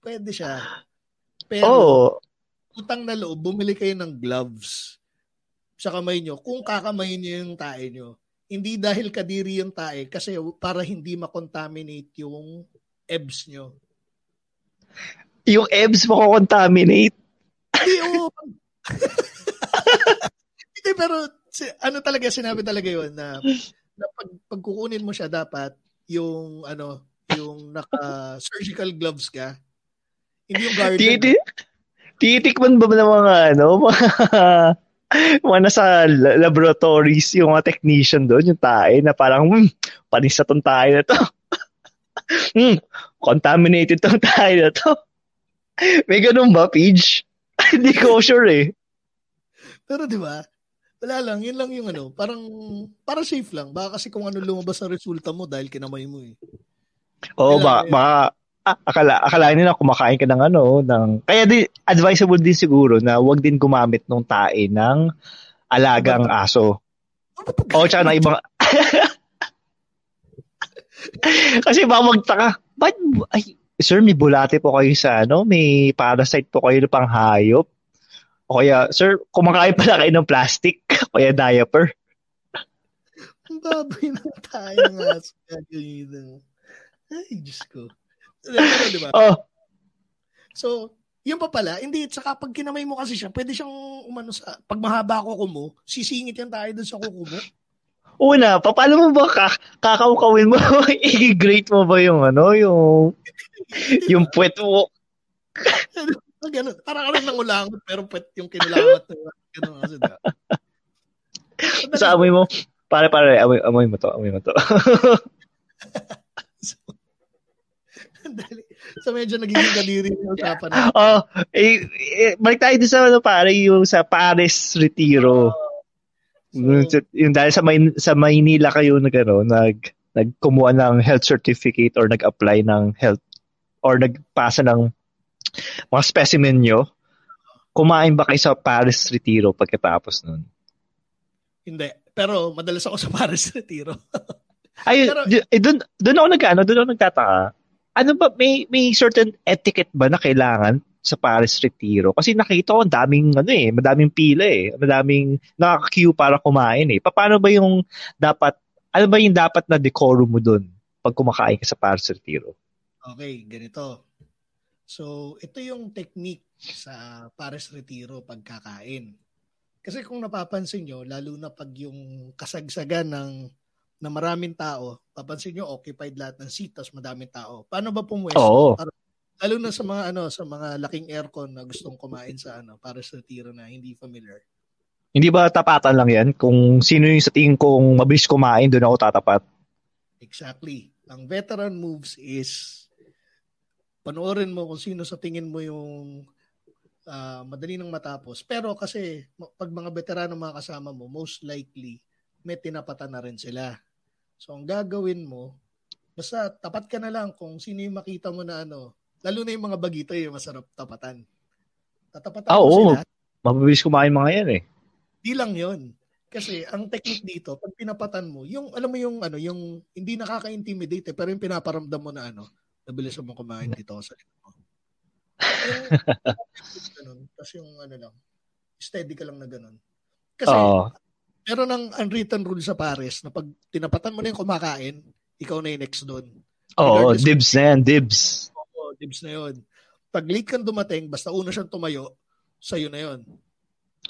Pero, utang na loob, bumili kayo ng gloves sa kamay niyo. Kung kakamay niyo yung tae niyo, hindi dahil kadiri yung tae, kasi para hindi makontaminate yung EBS niyo. Yung EBS makokontaminate? Hindi, oo. Pero ano talaga, sinabi talaga yun na pag kukunin mo siya, dapat yung ano, yung naka-surgical gloves ka. Hindi yung garden. Titikman ba ng mga mga nasa laboratories, yung mga technician doon, yung tae na parang, panis na tong tae na to. Contaminated tong tae na to. May ganun ba, Paige? Hindi ko sure eh. Pero di ba? Wala lang, yun lang yung parang safe lang. Baka kasi kung lumabas ang resulta mo dahil kinamay mo eh. Oo, baka akalain nila kumakain ka ng kaya di, advisable din siguro na huwag din gumamit ng tae ng alagang aso. O tsaka ng ibang... Kasi baka magtaka, ba't, ay, sir, may bulate po kayo sa may parasite po kayo pang hayop. O kaya, sir, kumakain pala kayo ng plastic, kaya diaper. Ang baboy ng tae ng aso. Ay, Diyos ko. Diba? Oh. So, yun pa pala. Hindi, saka pag kinamay mo kasi siya, pwede siyang pag mahaba kuko mo, sisingit yan tayo dun sa kuko mo. Una, paano mo ba kakawkawin mo? I-grate mo ba yung yung puwet mo? Ganun. Parang ng ulangot, pero puwet yung kinulangot. Ganun kasi. Sa amoy mo, pare, amoy mo to. So medyo nagiging kadiri yung usapan natin. Balik tayo din sa yung sa Paris Retiro. So, yung dahil sa Maynila kayo nagkumuha ng health certificate or nag-apply ng health or nagpasa ng mga specimen nyo, kumain ba kayo sa Paris Retiro pagkatapos nun? Hindi. Pero madalas ako sa Paris Retiro. Ay, doon ako nagtataka. Ano ba, may certain etiquette ba na kailangan sa Paris Retiro? Kasi nakita ko, ang daming, madaming pila eh. Madaming naka-queue para kumain eh. Paano ba yung dapat na decorum mo dun pag kumakain ka sa Paris Retiro? Okay, ganito. So, ito yung technique sa Paris Retiro pagkakain. Kasi kung napapansin nyo, lalo na pag yung kasagsagan na maraming tao, papansin nyo, occupied lahat ng seat, tapos madaming tao. Paano ba pumwesto? Oh. Lalo na sa mga, sa mga laking aircon na gustong kumain sa, para sa tiro na hindi familiar. Hindi ba tapatan lang yan? Kung sino yung sa tingin kong mabilis kumain, doon ako tatapat. Exactly. Ang veteran moves is, panoorin mo kung sino sa tingin mo yung madali nang matapos. Pero kasi, pag mga veterano mga kasama mo, most likely, may tinapatan na rin sila. So, ang gagawin mo, basta tapat ka na lang kung sino yung makita mo na lalo na yung mga bagito yung masarap tapatan. Tatapatan mo sila. Mabilis kumain mga yan eh. Di lang yun. Kasi ang technique dito, pag pinapatan mo, yung alam mo yung yung hindi nakaka-intimidate pero yung pinaparamdam mo na nabilis mo kumain dito sa likod mo. Tapos yung steady ka lang na ganun. Kasi, pero ng unwritten rule sa Paris na pag tinapatan mo na yung kumakain, ikaw na yung next doon. Oo, dibs na yan, dibs. Oo, dibs na yun. Pag late kang dumating, basta una siyang tumayo, sa'yo na yun.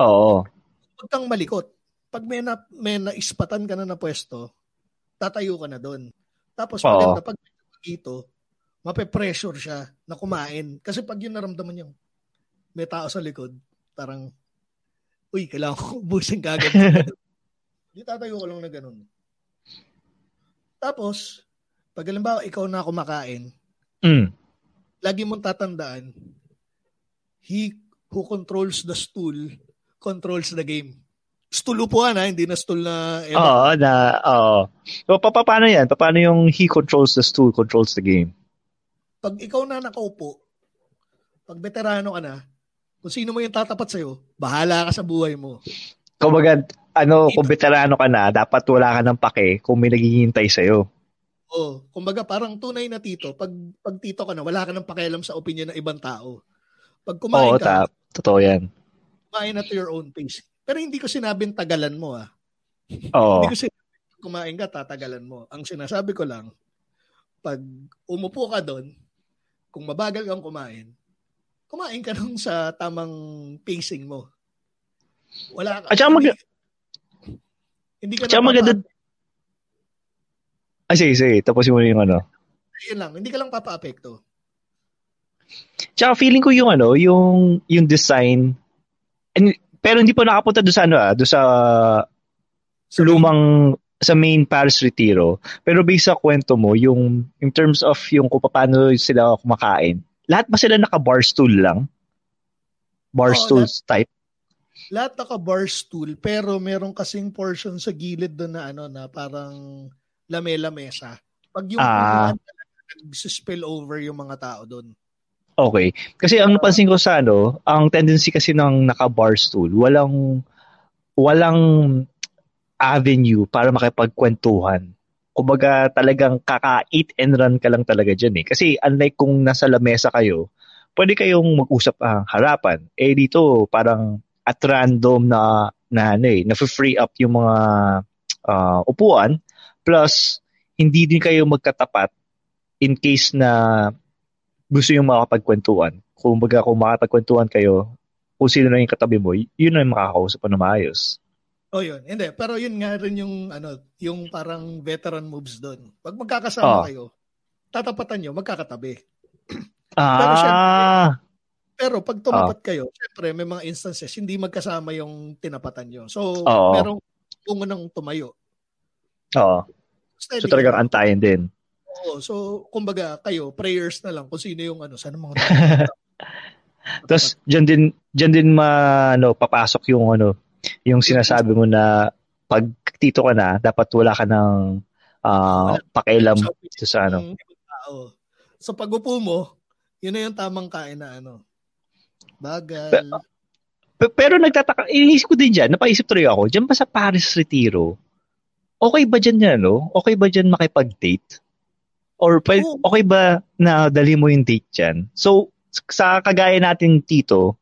Oo. Huwag kang malikot. Pag may naispatan ka na na pwesto, tatayo ka na doon. Tapos pag dito, mape-pressure siya na kumain. Kasi pag yun naramdaman niyang may tao sa likod, parang, uy, kailangan ko ubusin kagad. Hindi tatayo ko lang na ganun. Tapos, pag halimbawa ikaw na kumakain, lagi mong tatandaan, he who controls the stool controls the game. Stulupuan ha, hindi na stool na... So, paano yan? Paano yung he controls the stool controls the game? Pag ikaw na nakaupo, pag veterano ka na, kung sino mo yung tatapat sa'yo, bahala ka sa buhay mo. Kumbaga, kung veterano ka na, dapat wala ka ng pake kung may naghihintay sa'yo. Oo. Kumbaga, parang tunay na tito. Pag tito ka na, wala ka ng pakialam sa opinion ng ibang tao. Pag kumain ka, totoo yan. Kumain na to your own pace. Pero hindi ko sinabing tagalan mo, ah. Oo. Hindi ko sinabing kumain ka, tatagalan mo. Ang sinasabi ko lang, pag umupo ka doon, kung mabagal kang kumain ka nung sa tamang pacing mo. Wala ka. At saka Hindi ka tsaka maganda. Ah, sige. Taposin mo yung ano. Yun lang. Hindi ka lang papa-apekto. Tsaka feeling ko yung ano, yung design. And, pero hindi pa nakapunta doon sa ano doon sa lumang sa main Paris Retiro. Pero based sa kwento mo, yung in terms of yung kung paano sila kumakain, lahat ba sila naka-barstool lang? Barstools type? Lahat naka-barstool, pero meron kasing portion sa gilid doon na ano na parang lame-lamesa. Pag yung nag-spill over yung mga tao doon. Okay. Kasi ang napansin ko sa ano, ang tendency kasi ng naka-barstool, walang avenue para makipagkwentuhan. Kumbaga talagang kaka-eat and run ka lang talaga dyan eh. Kasi unlike kung nasa lamesa kayo, pwede kayong mag-usap ang harapan. Eh dito parang at random na free up yung mga upuan. Plus, hindi din kayo magkatapat in case na gusto yung makapagkwentuhan. Kumbaga kung makapagkwentuhan kayo, kung sino na yung katabi mo, yun na yung makakausap na maayos. Oh, yun. Hindi. Pero yun nga rin yung, yung parang veteran moves doon. Pag magkakasama kayo, tatapatan nyo, magkakatabi. Pero syempre, pag tumapat kayo, syempre may mga instances, hindi magkasama yung tinapatan nyo. So, merong unang tumayo. Oo. So, talagang antayin din. Oo. So, kumbaga, kayo, prayers na lang kung sino yung sana mga tapos, dyan din papasok yung yung sinasabi mo na pag tito ka na, dapat wala ka ng pakialam sa ano. Sa pag-upo mo, yun na yung tamang kain na bagal. Pero nagtataka, iniisip ko din dyan, napaisip tuloy ako, dyan ba sa Paris Retiro, okay ba dyan yan, no? Okay ba dyan makipag-date? Or okay ba na dali mo yung date dyan? So, sa kagaya natin tito,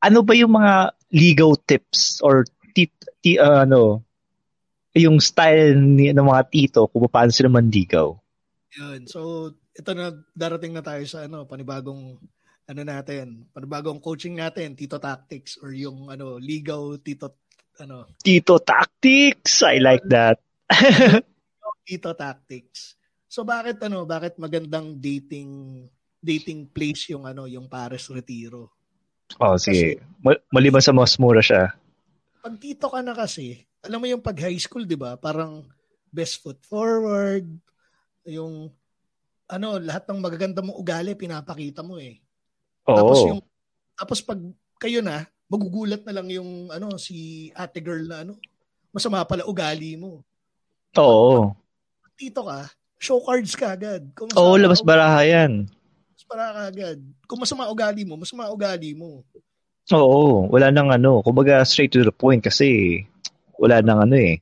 ano ba yung mga legal tips or yung style ng mga tito kung paano sila manligaw? Yun. So, ito na darating na tayo sa panibagong natin, panibagong coaching natin, tito tactics or yung legal tito Tito tactics. I like that. Tito tactics. So bakit magandang dating place yung yung Paris Retiro? Oh, sige. Maliban sa mas mura siya. Pag tito ka na kasi, alam mo yung pag high school, di ba? Parang best foot forward, yung lahat ng magaganda mong ugali, pinapakita mo eh. Oo. Tapos pag kayo na, magugulat na lang yung si ate girl na masama pala ugali mo. Oo. Pag tito ka, show cards ka agad. Oo, labas baraha yan. Para agad. Kung masama ugali mo. Oo, wala nang kumbaga straight to the point kasi wala nang eh.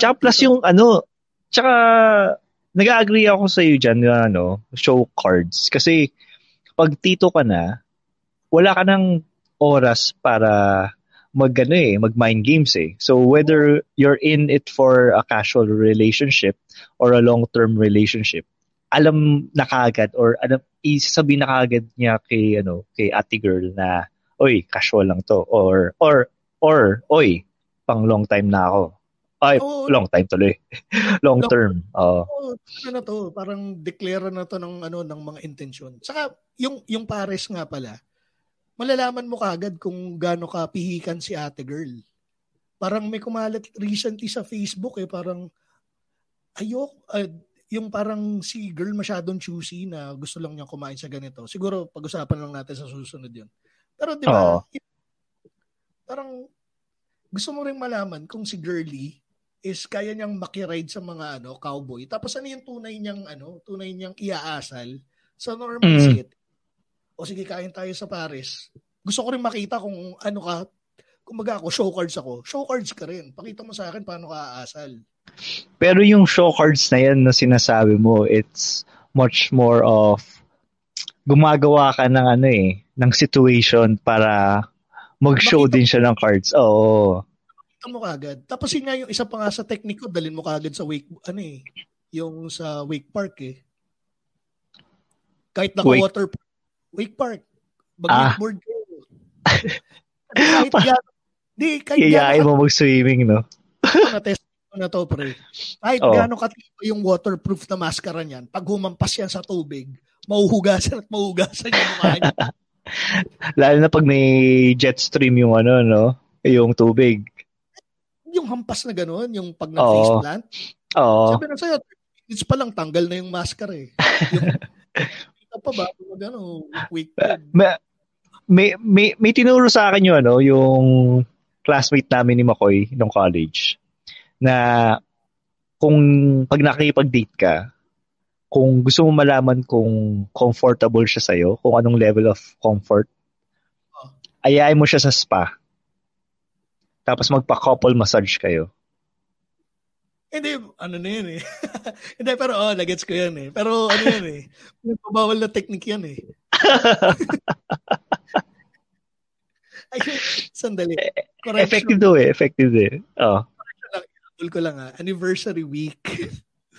Tsaka plus yung tsaka nag-agree ako sa iyo dyan na show cards. Kasi pag tito ka na, wala ka ng oras para mag-mind games eh. So whether you're in it for a casual relationship or a long-term relationship, alam na kaagad or isasabihin na kaagad niya kay kay ate girl na oy casual lang to or oy pang long time na ako. Ay long time tuloy. long term. Na to, parang declare na to ng ng mga intensyon. Saka yung pares nga pala. Malalaman mo kaagad kung gaano ka pihikan si ate girl. Parang may kumalat recently sa Facebook eh parang yung parang si girl masyadong choosy na gusto lang niya kumain sa ganito. Siguro pag-usapan lang natin sa susunod yun. Pero di ba, parang gusto mo rin malaman kung si girly is kaya niyang makiride sa mga cowboy. Tapos ano yung tunay niyang iaasal sa normal skit. O sige, kain tayo sa Paris. Gusto ko rin makita kung ka, kumbaga ako, show cards ako. Show cards ka rin. Pakita mo sa akin paano ka aasal. Pero yung show cards na yan na sinasabi mo, it's much more of gumagawa ka ng ng situation para mag-show din siya ng cards. Oo. Makita mo kaagad. Tapos yun nga yung isa pa nga sa tekniko, dalhin mo kaagad sa wake, yung sa wake park eh. Kahit naka water park. Wake park. Mag-wakeboard kayo. Kahit yan. Kaya mo mag-swimming, no? na-test ko na to, pre. Kahit gaano katiba yung waterproof na maskara niyan, pag humampas yan sa tubig, mauhugasan at mauhugasan yung mukha niya. Lalo na pag may jet stream yung ano, no? Yung tubig. Yung hampas na gano'n, yung pag na-face plant. Oo. Sabi na sa'yo, it's pa lang tanggal na yung maskara eh. Yung, ito pa ba? Ano, may tinuro sa akin yung, ano, yung classmate namin ni Makoy nung college na kung pag nakikipag-date ka, kung gusto mo malaman kung comfortable siya sa'yo, kung anong level of comfort, ayain mo siya sa spa. Tapos magpa-couple massage kayo. Hindi, ano na yun eh. Hindi, pero nagets ko yan eh. Pero ano yan eh. Pabawal na technique yan eh. Ayun, sandali. Effective eh. Oh. Ko lang ha. Anniversary week.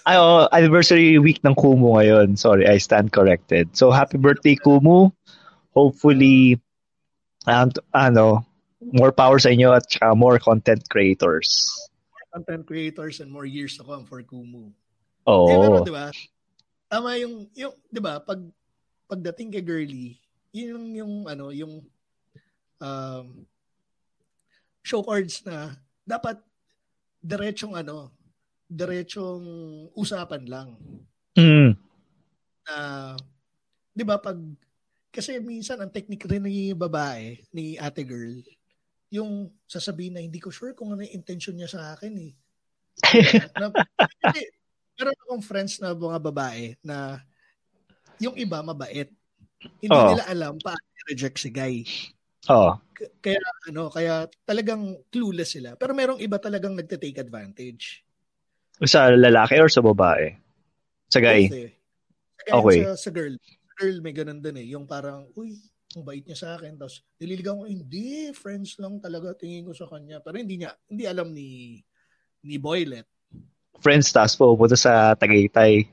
Ay, oh, anniversary week ng Kumu ngayon. Sorry, I stand corrected. So, happy birthday, Kumu. Hopefully, more power sa inyo at saka more content creators. Content creators and more years to come for Kumu. Oo. Eh, pero, diba, tama yung diba, pagdating kay girly, yung show cards na dapat diretsong usapan lang. Di ba pag, kasi minsan ang technique rin ni babae, ni ate girl, yung sasabihin na hindi ko sure kung ano yung intention niya sa akin eh. Meron akong friends na mga babae na yung iba mabait. Hindi nila alam paano i-reject si guy. Oh. Kaya talagang clueless sila. Pero merong iba talagang nagte-take advantage. Sa lalaki or sa babae? Sa guy? Sa guy, okay. Sa girl. Sa girl may ganun din eh. Yung parang, uy, ang bait niya sa akin. Tapos nililigaw ko, hindi, friends lang talaga tingin ko sa kanya. Pero hindi alam ni Boylet. Friends, tapos pupunta sa Tagaytay.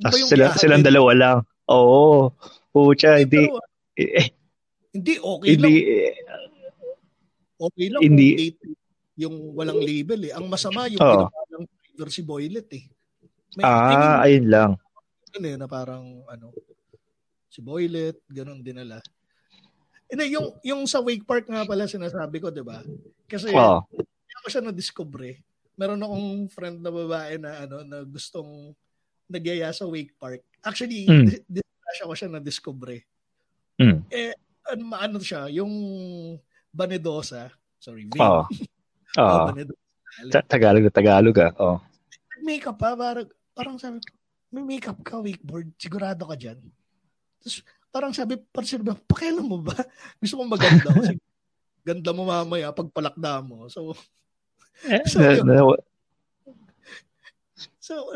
Tapos silang dalawa lang. Oo. Pucha, hindi. Hindi, okay lang hindi. Date, yung walang label eh. Ang masama yung pinapaan ng driver si Boylet eh. Ayun lang. Na parang si Boylet, ganun dinala. And then, yung sa Wake Park nga pala sinasabi ko, diba? Kasi hindi ko siya na-discover eh. Meron akong friend na babae na, na gustong nagyaya sa Wake Park. Actually, siya na-discover eh. Eh, ano siya, yung Banedosa, sorry, Vin. Banedosa. Tagalog ah. Oh. Makeup pa, parang sabi, may makeup ka, wakeboard, sigurado ka dyan. Tapos parang sabi, pakialam mo ba? Gusto kong maganda ko. Ganda mo mamaya, pagpalakda mo. So,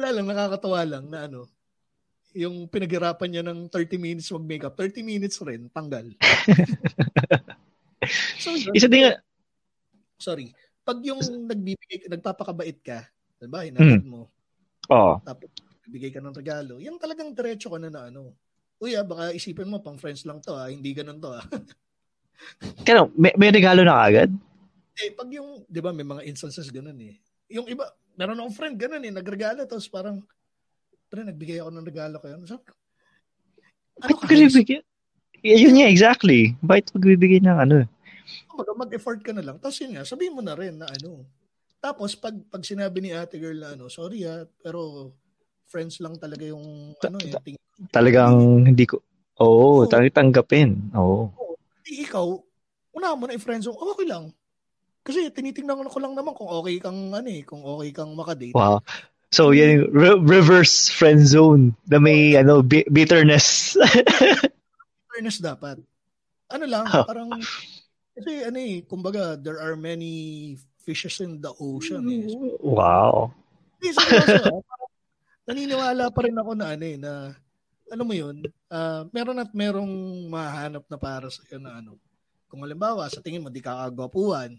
wala lang, nakakatawa lang na yung pinaghirapan niya ng 30 minutes mag-makeup, 30 minutes rin, tanggal. So, isa din nga. Sorry. Pag yung nagpapakabait ka, diba, hinapit mo. Tapos, nagbigay ka ng regalo. Yan talagang diretso ka na. Uy, baka isipin mo, pang friends lang to ha, hindi ganun to ha. Kano, may regalo na agad? Eh, pag yung, di ba, may mga instances ganun eh. Yung iba, meron akong friend ganun eh, nagregalo, tapos parang, pero nagbigay ako ng regalo kayo. So, ba't magbibigay? Yun nga, exactly. Ba't magbibigay ng ? Mag-effort ka na lang. Tapos yun nga, sabihin mo na rin na . Tapos pag sinabi ni ate girl na sorry ha, pero friends lang talaga yung Talagang hindi ko, tanggapin. Oo. Ikaw, una mo na i-friends mo, okay lang. Kasi tinitingnan ko lang naman kung okay kang, kung okay kang makadate. Wow. So, yan reverse friend zone na may bitterness. Bitterness dapat. Parang, kasi kumbaga, there are many fishes in the ocean. Eh. Wow. So, naniniwala pa rin ako na alam mo yun, meron at merong mahanap na para sa iyo na . Kung halimbawa, sa tingin mo, di kakagwapuan.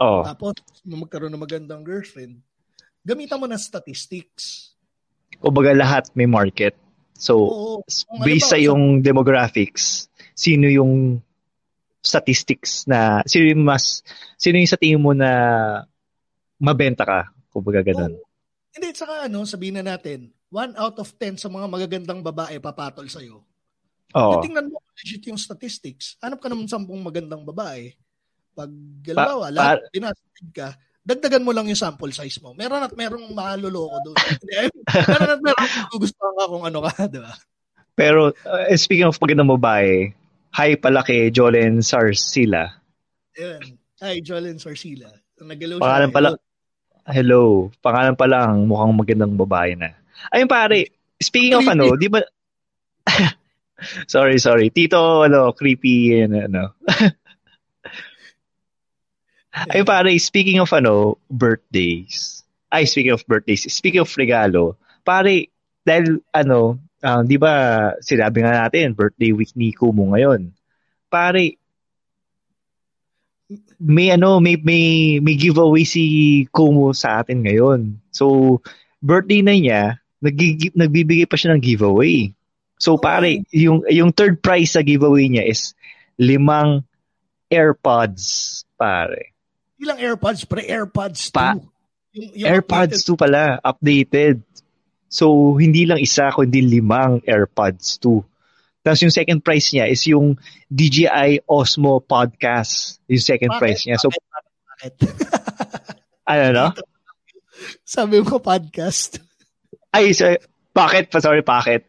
Tapos, magkaroon ng magandang girlfriend, gamitan mo na statistics. Kumbaga lahat may market. So, based sa yung demographics, sino yung sa tingin mo na mabenta ka, kumbaga ganun. Hindi, saka ano, sabihin na natin, 1 out of 10 sa mga magagandang babae papatol sa'yo. Oo. Tingnan mo, legit yung statistics. Hanap ka naman 10 magandang babae. Pag, halimbawa, lahat dinastig ka, dagdagan mo lang yung sample size mo. Meron at merong makaluloko doon. Meron at merong gugustuhan ka kung ano ka, di ba? Pero, speaking of magandang babae, hi pala kay Jolene Sarsila. Ayan. Hi, Jolene Sarsila. Nag-hello siya. Pala, hello. Pangalan pa lang, mukhang magandang babae na. Ayun pare, speaking creepy. Of ano, di ba... sorry. Tito, ano, creepy and ano. Ayun pare, speaking of ano, birthdays. Ay, speaking of birthdays, speaking of regalo, pare, dahil ano, di ba, sinabi nga natin, birthday week ni Kumu ngayon. Pare, may giveaway si Kumu sa atin ngayon. So, birthday na niya, nagbibigay pa siya ng giveaway. So pare, yung third prize sa giveaway niya is 5 AirPods, pare. Ilang AirPods? Pre AirPods 2. Yung AirPods 2 pala, updated. So hindi lang isa kundi 5 AirPods 2. Tapos yung second prize niya is yung DJI Osmo Podcast. Yung second prize niya. So ano no? Sabi ko podcast. Ay, sorry. Sorry, packet.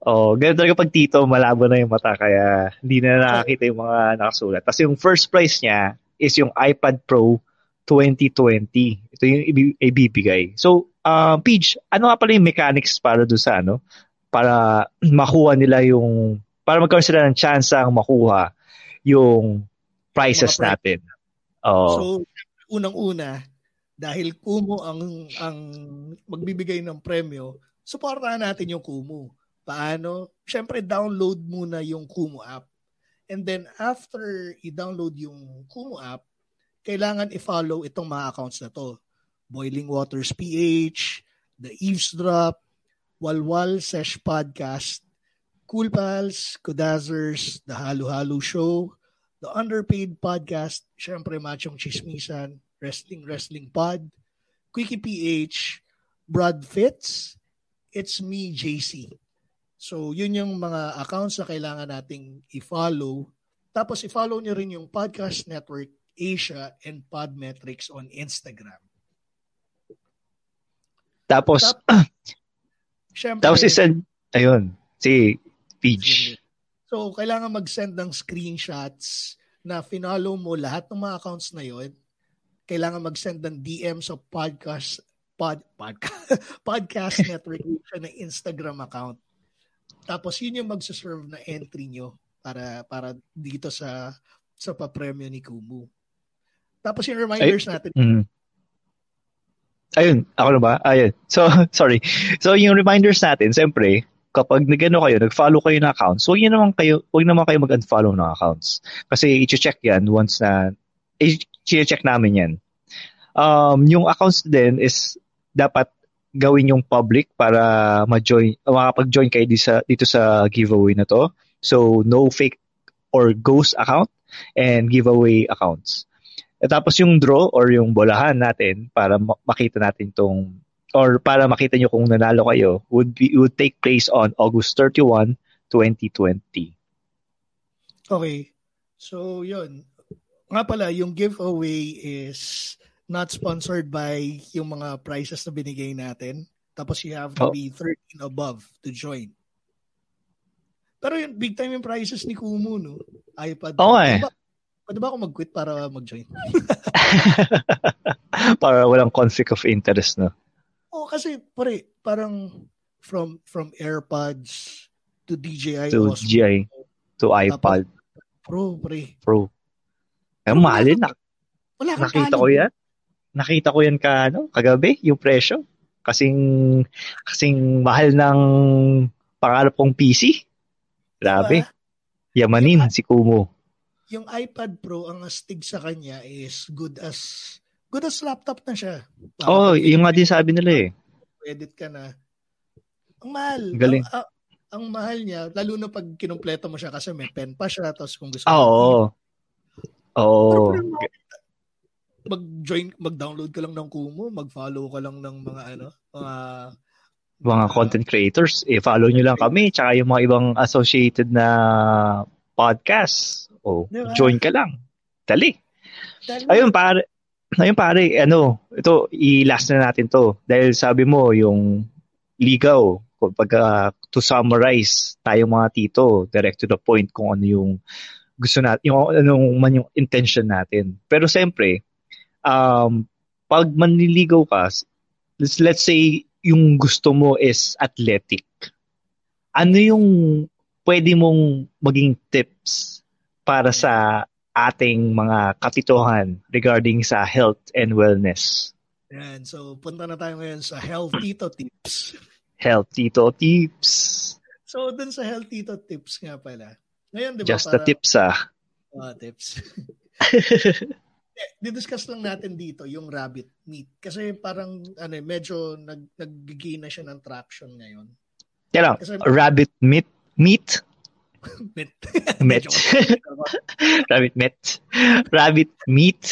Oh, ganito talaga pag tito, malabo na yung mata kaya hindi na nakakita yung mga nakasulat. Tapos yung first prize niya is yung iPad Pro 2020. Ito yung ibibigay. So, Paige, ano nga pala yung mechanics para doon sa ano? Para makuha nila yung, para magkaroon sila ng chance ang makuha yung prizes natin. Oh. So, unang-una, dahil Kumu ang magbibigay ng premyo, supportahan natin yung Kumu. Paano? Siyempre, download muna yung Kumu app. And then, after i-download yung Kumu app, kailangan i-follow itong mga accounts na to. Boiling Waters PH, The Eavesdrop, Walwal Sesh Podcast, Cool Pals, Kudazers, The Halo-Halo Show, The Underpaid Podcast, siyempre, Machong Chismisan, Wrestling Pod, Quickie PH, Brad Fitz, It's Me JC. So, yun yung mga accounts na kailangan nating i-follow. Tapos, i-follow nyo rin yung Podcast Network Asia and Podmetrics on Instagram. Tapos isend, ayun, si Paige. So, kailangan mag-send ng screenshots na finalo mo lahat ng mga accounts na yun. Kailangan mag-send ng DM sa podcast network na Instagram account. Tapos yun yung magsaserve na entry nyo para dito sa papremyo ni Kumu. Tapos yung reminders natin. Ayun, ako na ba? Ayun. So, sorry. So yung reminders natin, siyempre, kapag nag-ano kayo, nag-follow kayo ng accounts, huwag naman kayo mag-unfollow ng accounts. Kasi i-check yan once na i-check namin yan. Yung accounts din is dapat gawin yung public para ma-join, makapag-join kayo dito sa giveaway na to. So, no fake or ghost account and giveaway accounts. At tapos yung draw or yung bolahan natin para makita natin tong or para makita nyo kung nanalo kayo would take place on August 31, 2020. Okay. So, yun. Nga pala, yung giveaway is not sponsored by yung mga prizes na binigay natin. Tapos you have to be 13 above to join. Pero yung big time yung prizes ni Kumu, no? iPad. Okay. Pwede ba ako mag-quit para mag-join? Para walang conflict of interest, no? Oo, kasi pare, parang from AirPods to DJI. To Osmo, DJI. To iPad. Pro, pare. Pro. Eh, mahalin. Nakita ko yan. Nakita ko yan kagabi, yung presyo. Kasing mahal ng pangarap kong PC. Grabe. Yamanin si Kumu. Yung iPad Pro, ang astig sa kanya is good as laptop na siya. Oo, yung nga din sabi nila eh. Edit ka na. Ang mahal. Galing. Ang mahal niya, lalo na pag kinumpleto mo siya kasi may pen pa siya. Tapos kung gusto mo. Oo. mag-join, mag-download ka lang ng Kumu, mag-follow ka lang ng mga ano, mga content creators, i-follow nyo lang kami, tsaka yung mga ibang associated na podcasts. O, diba? Join ka lang. Dali. Ayun pare, ano, ito, i-last na natin to. Dahil sabi mo, yung ligaw, pag, to summarize tayo mga tito, direct to the point kung ano yung gusto natin, yung anong man yung intention natin. Pero siyempre, pag manliligaw ka, let's say, yung gusto mo is athletic. Ano yung pwede mong maging tips para sa ating mga kapituhan regarding sa health and wellness. Yan. So, punta na tayo ngayon sa Health Tito Tips. So, dun sa Health Tito Tips nga pala. Ngayon, di ba? Just para, the tips, ah. Tips. Didiscuss lang natin dito yung rabbit meat. Kasi parang ano, medyo nag-gain na siya ng traction ngayon. Yan lang. Kasi, rabbit meat? Rabbit meat. Oh, rabbit meat.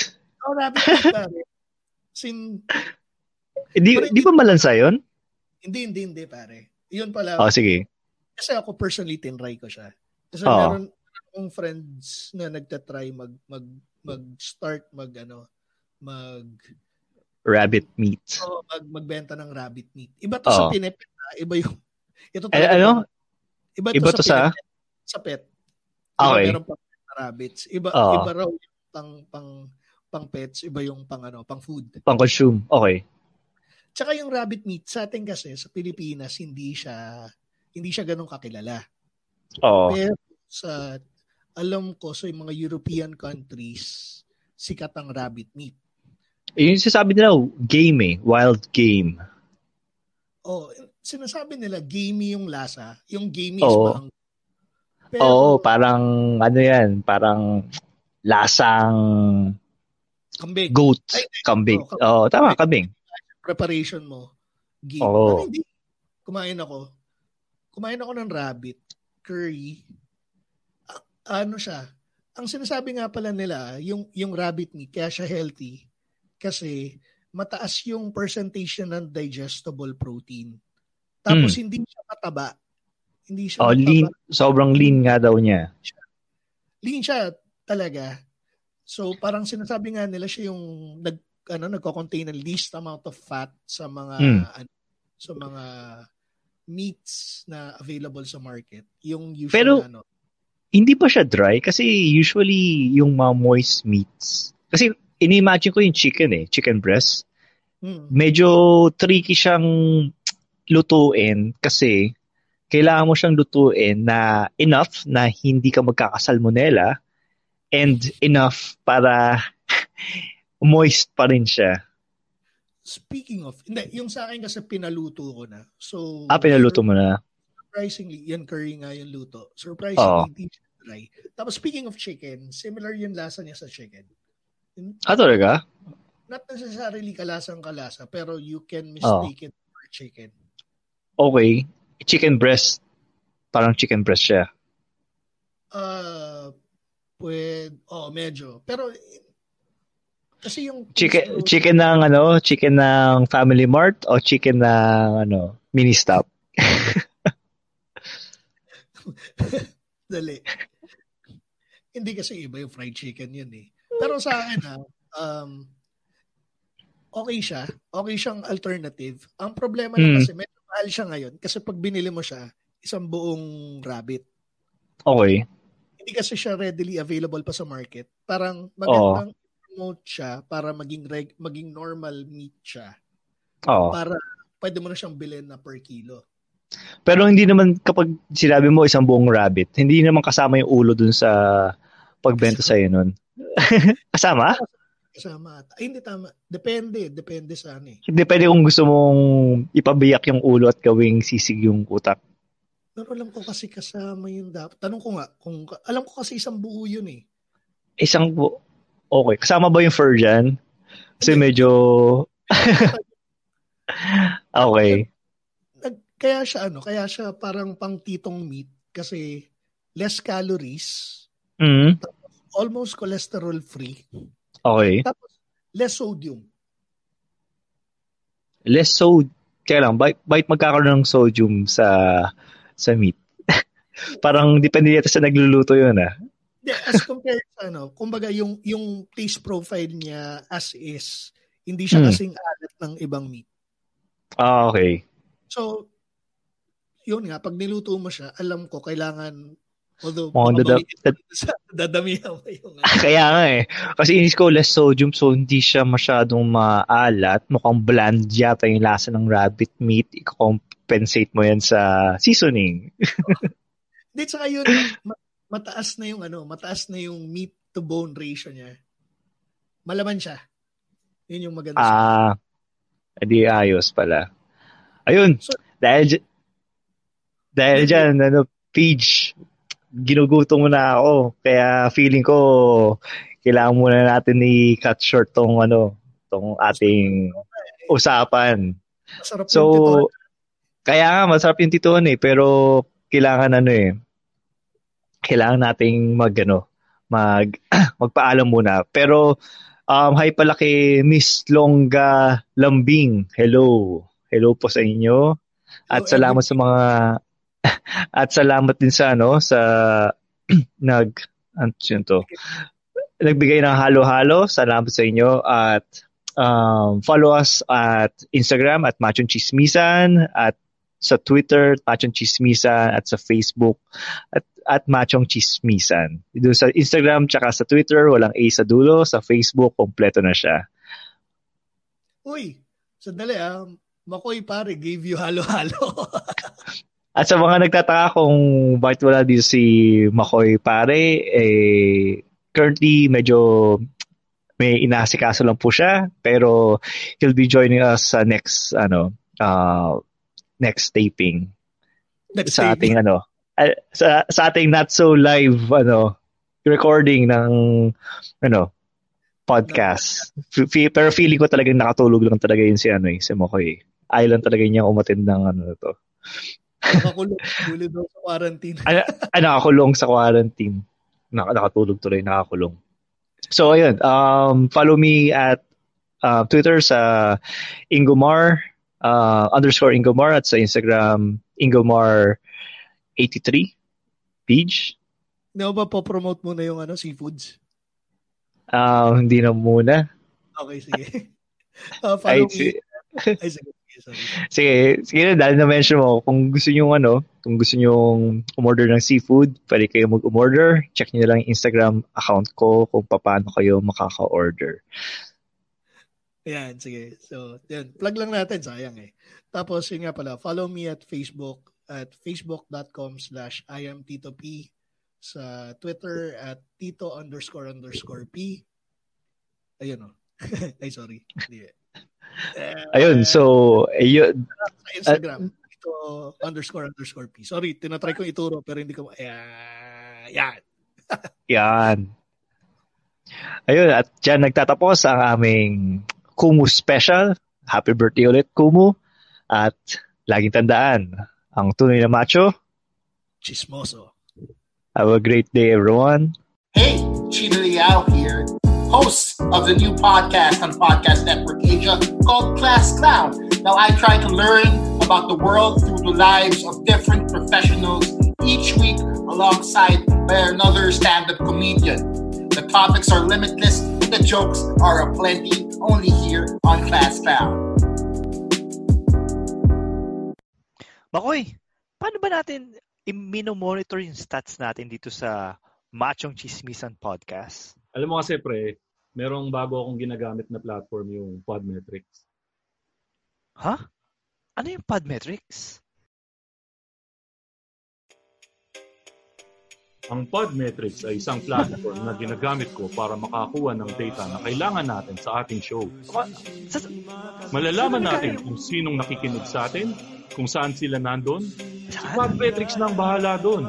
Di ba malansa yun? Hindi pare. Yun pala. Oh, sige. Kasi ako personally tinry ko siya. Kasi meron akong friends na nagtatry mag-start rabbit meat. Oh, magbenta ng rabbit meat. Iba to sa pinipenta, iba yung ito talaga. Iba to sa pet. Okay. Meron pang rabbits. Iba raw yung pang pets, iba yung pang food. Pang consume. Okay. Tsaka yung rabbit meat sa atin kasi sa Pilipinas hindi siya ganun kakilala. Oo. Pero sa alam ko sa mga European countries sikat ang rabbit meat. Yung sinasabi nila game, wild game. Oh, sinasabi nila gamey yung lasa, yung gamey is mahang. Pero, parang ano yan, parang lasang kambing. Goat. Kambing. Tama, kambing. Preparation mo. Game. Oh. Hindi. Kumain ako ng rabbit, curry. Ano siya? Ang sinasabi nga pala nila, yung rabbit meat, kaya siya healthy, kasi mataas yung percentage ng digestible protein. Tapos hindi siya mataba. Lean, sobrang lean nga daw niya. Lean siya talaga. So parang sinasabi nga nila siya yung nagko-contain ng least amount of fat sa mga sa mga meats na available sa market. Yung usually hindi ba siya dry kasi usually yung mga moist meats. Kasi ini-imagine ko yung chicken breast. Medyo tricky siyang lutuin kasi kailangan mo siyang lutuin na enough na hindi ka magkakasalmonella and enough para moist pa rin siya. Speaking of, hindi, yung sa akin kasi pinaluto ko na. So, pinaluto mo na. Surprisingly, yan curry nga yung luto. Surprisingly, hindi siya dry. Tapos speaking of chicken, similar yung lasa niya sa chicken. Talaga? Not necessarily kalasang-kalasa, pero you can mistake it for chicken. Okay. Chicken breast. Parang chicken breast siya. Medyo. Pero kasi yung chicken ng Family Mart o chicken ng Ministop. Dali. Hindi kasi iba yung fried chicken yun eh. Pero sa akin okay siya. Okay siyang alternative. Ang problema na kasi medyo mahal siya ngayon kasi pag binili mo siya, isang buong rabbit. Okay. Hindi kasi siya readily available pa sa market. Parang magandang promote siya para maging normal meat siya. Oo. Para pwede mo na siyang bilhin na per kilo. Pero hindi naman kapag sinabi mo isang buong rabbit, hindi naman kasama yung ulo dun sa pagbenta sa'yo nun. Kasama? Kasama. Ay, hindi tama. Depende sa ano eh. Depende kung gusto mong ipabiyak yung ulo at gawing sisig yung utak. Pero alam ko kasi kasama yung dapat. Tanong ko nga, kung alam ko kasi isang buo yun eh. Isang buo? Okay. Kasama ba yung fur dyan? Kasi medyo... Okay. Kaya siya parang pang titong meat kasi less calories, almost cholesterol free. Okay. Tapos, less sodium. Less sodium. Kaya lang, bait magkakaroon ng sodium sa meat. Parang depende yata sa nagluluto yun, ah. As compared sa, kumbaga yung taste profile niya as is, hindi siya kasing alat ng ibang meat. Ah, okay. So, yun nga, pag niluto mo siya, alam ko, kailangan, although, dadamihan mo yung... Kaya nga eh. Kasi inis ko, less sodium, so hindi siya masyadong maalat. Mukhang bland yata yung lasa ng rabbit meat. I-compensate mo yan sa seasoning. Hindi, saka yun, mataas na yung meat to bone ratio niya. Malaman siya. Yun yung maganda. Ah, hindi ayos pala. Ayun, so, dahil dyan, Paige, ginugutom mo na ako. Kaya feeling ko, kailangan muna natin i-cut short tong ating usapan. Masarap yung tituan. Kaya nga, masarap yung tituan eh. Pero, kailangan kailangan nating magpaalam muna. Pero, hi pala kay Miss Longga Lambing. Hello. Hello po sa inyo. At hello, salamat sa mga... At salamat din sa, nagbigay ng halo-halo. Salamat sa inyo. At follow us at Instagram at Machong Chismisan. At sa Twitter, Machong Chismisan. At sa Facebook, at Machong Chismisan. Doon sa Instagram tsaka sa Twitter, walang A sa dulo. Sa Facebook, kompleto na siya. Uy, sandali Makoy pare, gave you halo-halo. At sa mga nagtataka kung bakit wala dito si Makoy pare, eh, currently medyo may inasikaso lang po siya, pero he'll be joining us sa next taping. Sa ating not so live recording ng podcast. Pero feeling ko talagang nakatulog lang talaga yun si Makoy. Ayaw lang talaga niya umattend ng to. Nakakulong sa quarantine. Nakakulong sa quarantine. Nakatulog tuloy, nakakulong. So, ayun. Follow me at Twitter sa Ingomar, _Ingomar, at sa Instagram, Ingomar83. Page. Hindi ba po-promote muna yung seafoods? Hindi na muna. Okay, sige. Follow me. Sige, dahil na-mention mo, kung gusto nyo umorder ng seafood, pwede kayo mag-umorder. Check nyo na lang yung Instagram account ko kung paano kayo makaka-order. Ayan, sige. So, yan. Plug lang natin, sayang eh. Tapos, yun nga pala, follow me at Facebook at facebook.com/IamTitoP, sa Twitter at Tito__P. Ayun o. Ay, sorry. Hindi eh. Ayun, so ayun, sa Instagram ito __p. Sorry, tinatry ko ituro pero hindi ko yan. Yan. Ayun, at dyan nagtatapos ang aming Kumu special. Happy birthday ulit, Kumu. At laging tandaan, ang tunay na macho, chismoso. Have a great day, everyone. Hey, Chino Liao here, host of the new podcast on Podcast Network Asia called Class Clown. Now, I try to learn about the world through the lives of different professionals each week alongside by another stand-up comedian. The topics are limitless, the jokes are aplenty, only here on Class Clown. Makoy, paano ba natin i-monitor yung stats natin dito sa Machong Chismisan Podcast? Alam mo kasi, pre, merong bago akong ginagamit na platform, yung Podmetrics. Ha? Huh? Ano yung Podmetrics? Ang Podmetrics ay isang platform na ginagamit ko para makakuha ng data na kailangan natin sa ating show. Malalaman natin kung sinong nakikinig sa atin, kung saan sila nandun. Si Podmetrics na ang bahala dun.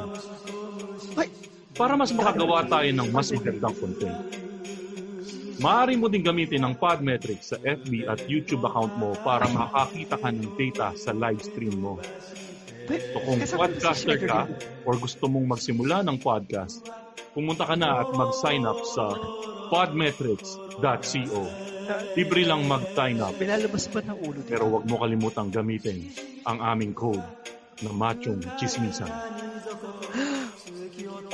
Para mas makagawa tayo ng mas magandang content. Maaari mo din gamitin ang Podmetrics sa FB at YouTube account mo para makakita ka ng data sa live stream mo. So kung podcaster ka or gusto mong magsimula ng podcast, pumunta ka na at mag-sign up sa podmetrics.co. Libre lang mag-sign up. Pinalabas ba ng ulo? Pero huwag mo kalimutang gamitin ang aming code na Machong Chismisan.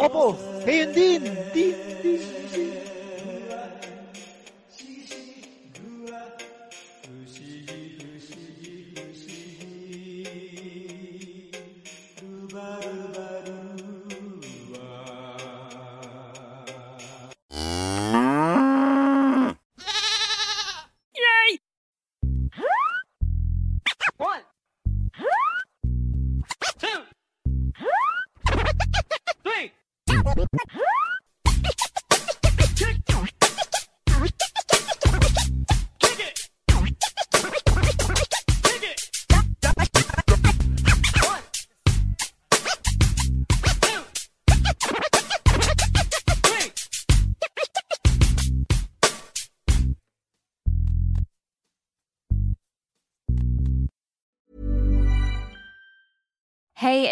Opo! Ngayon din! Din! Hey,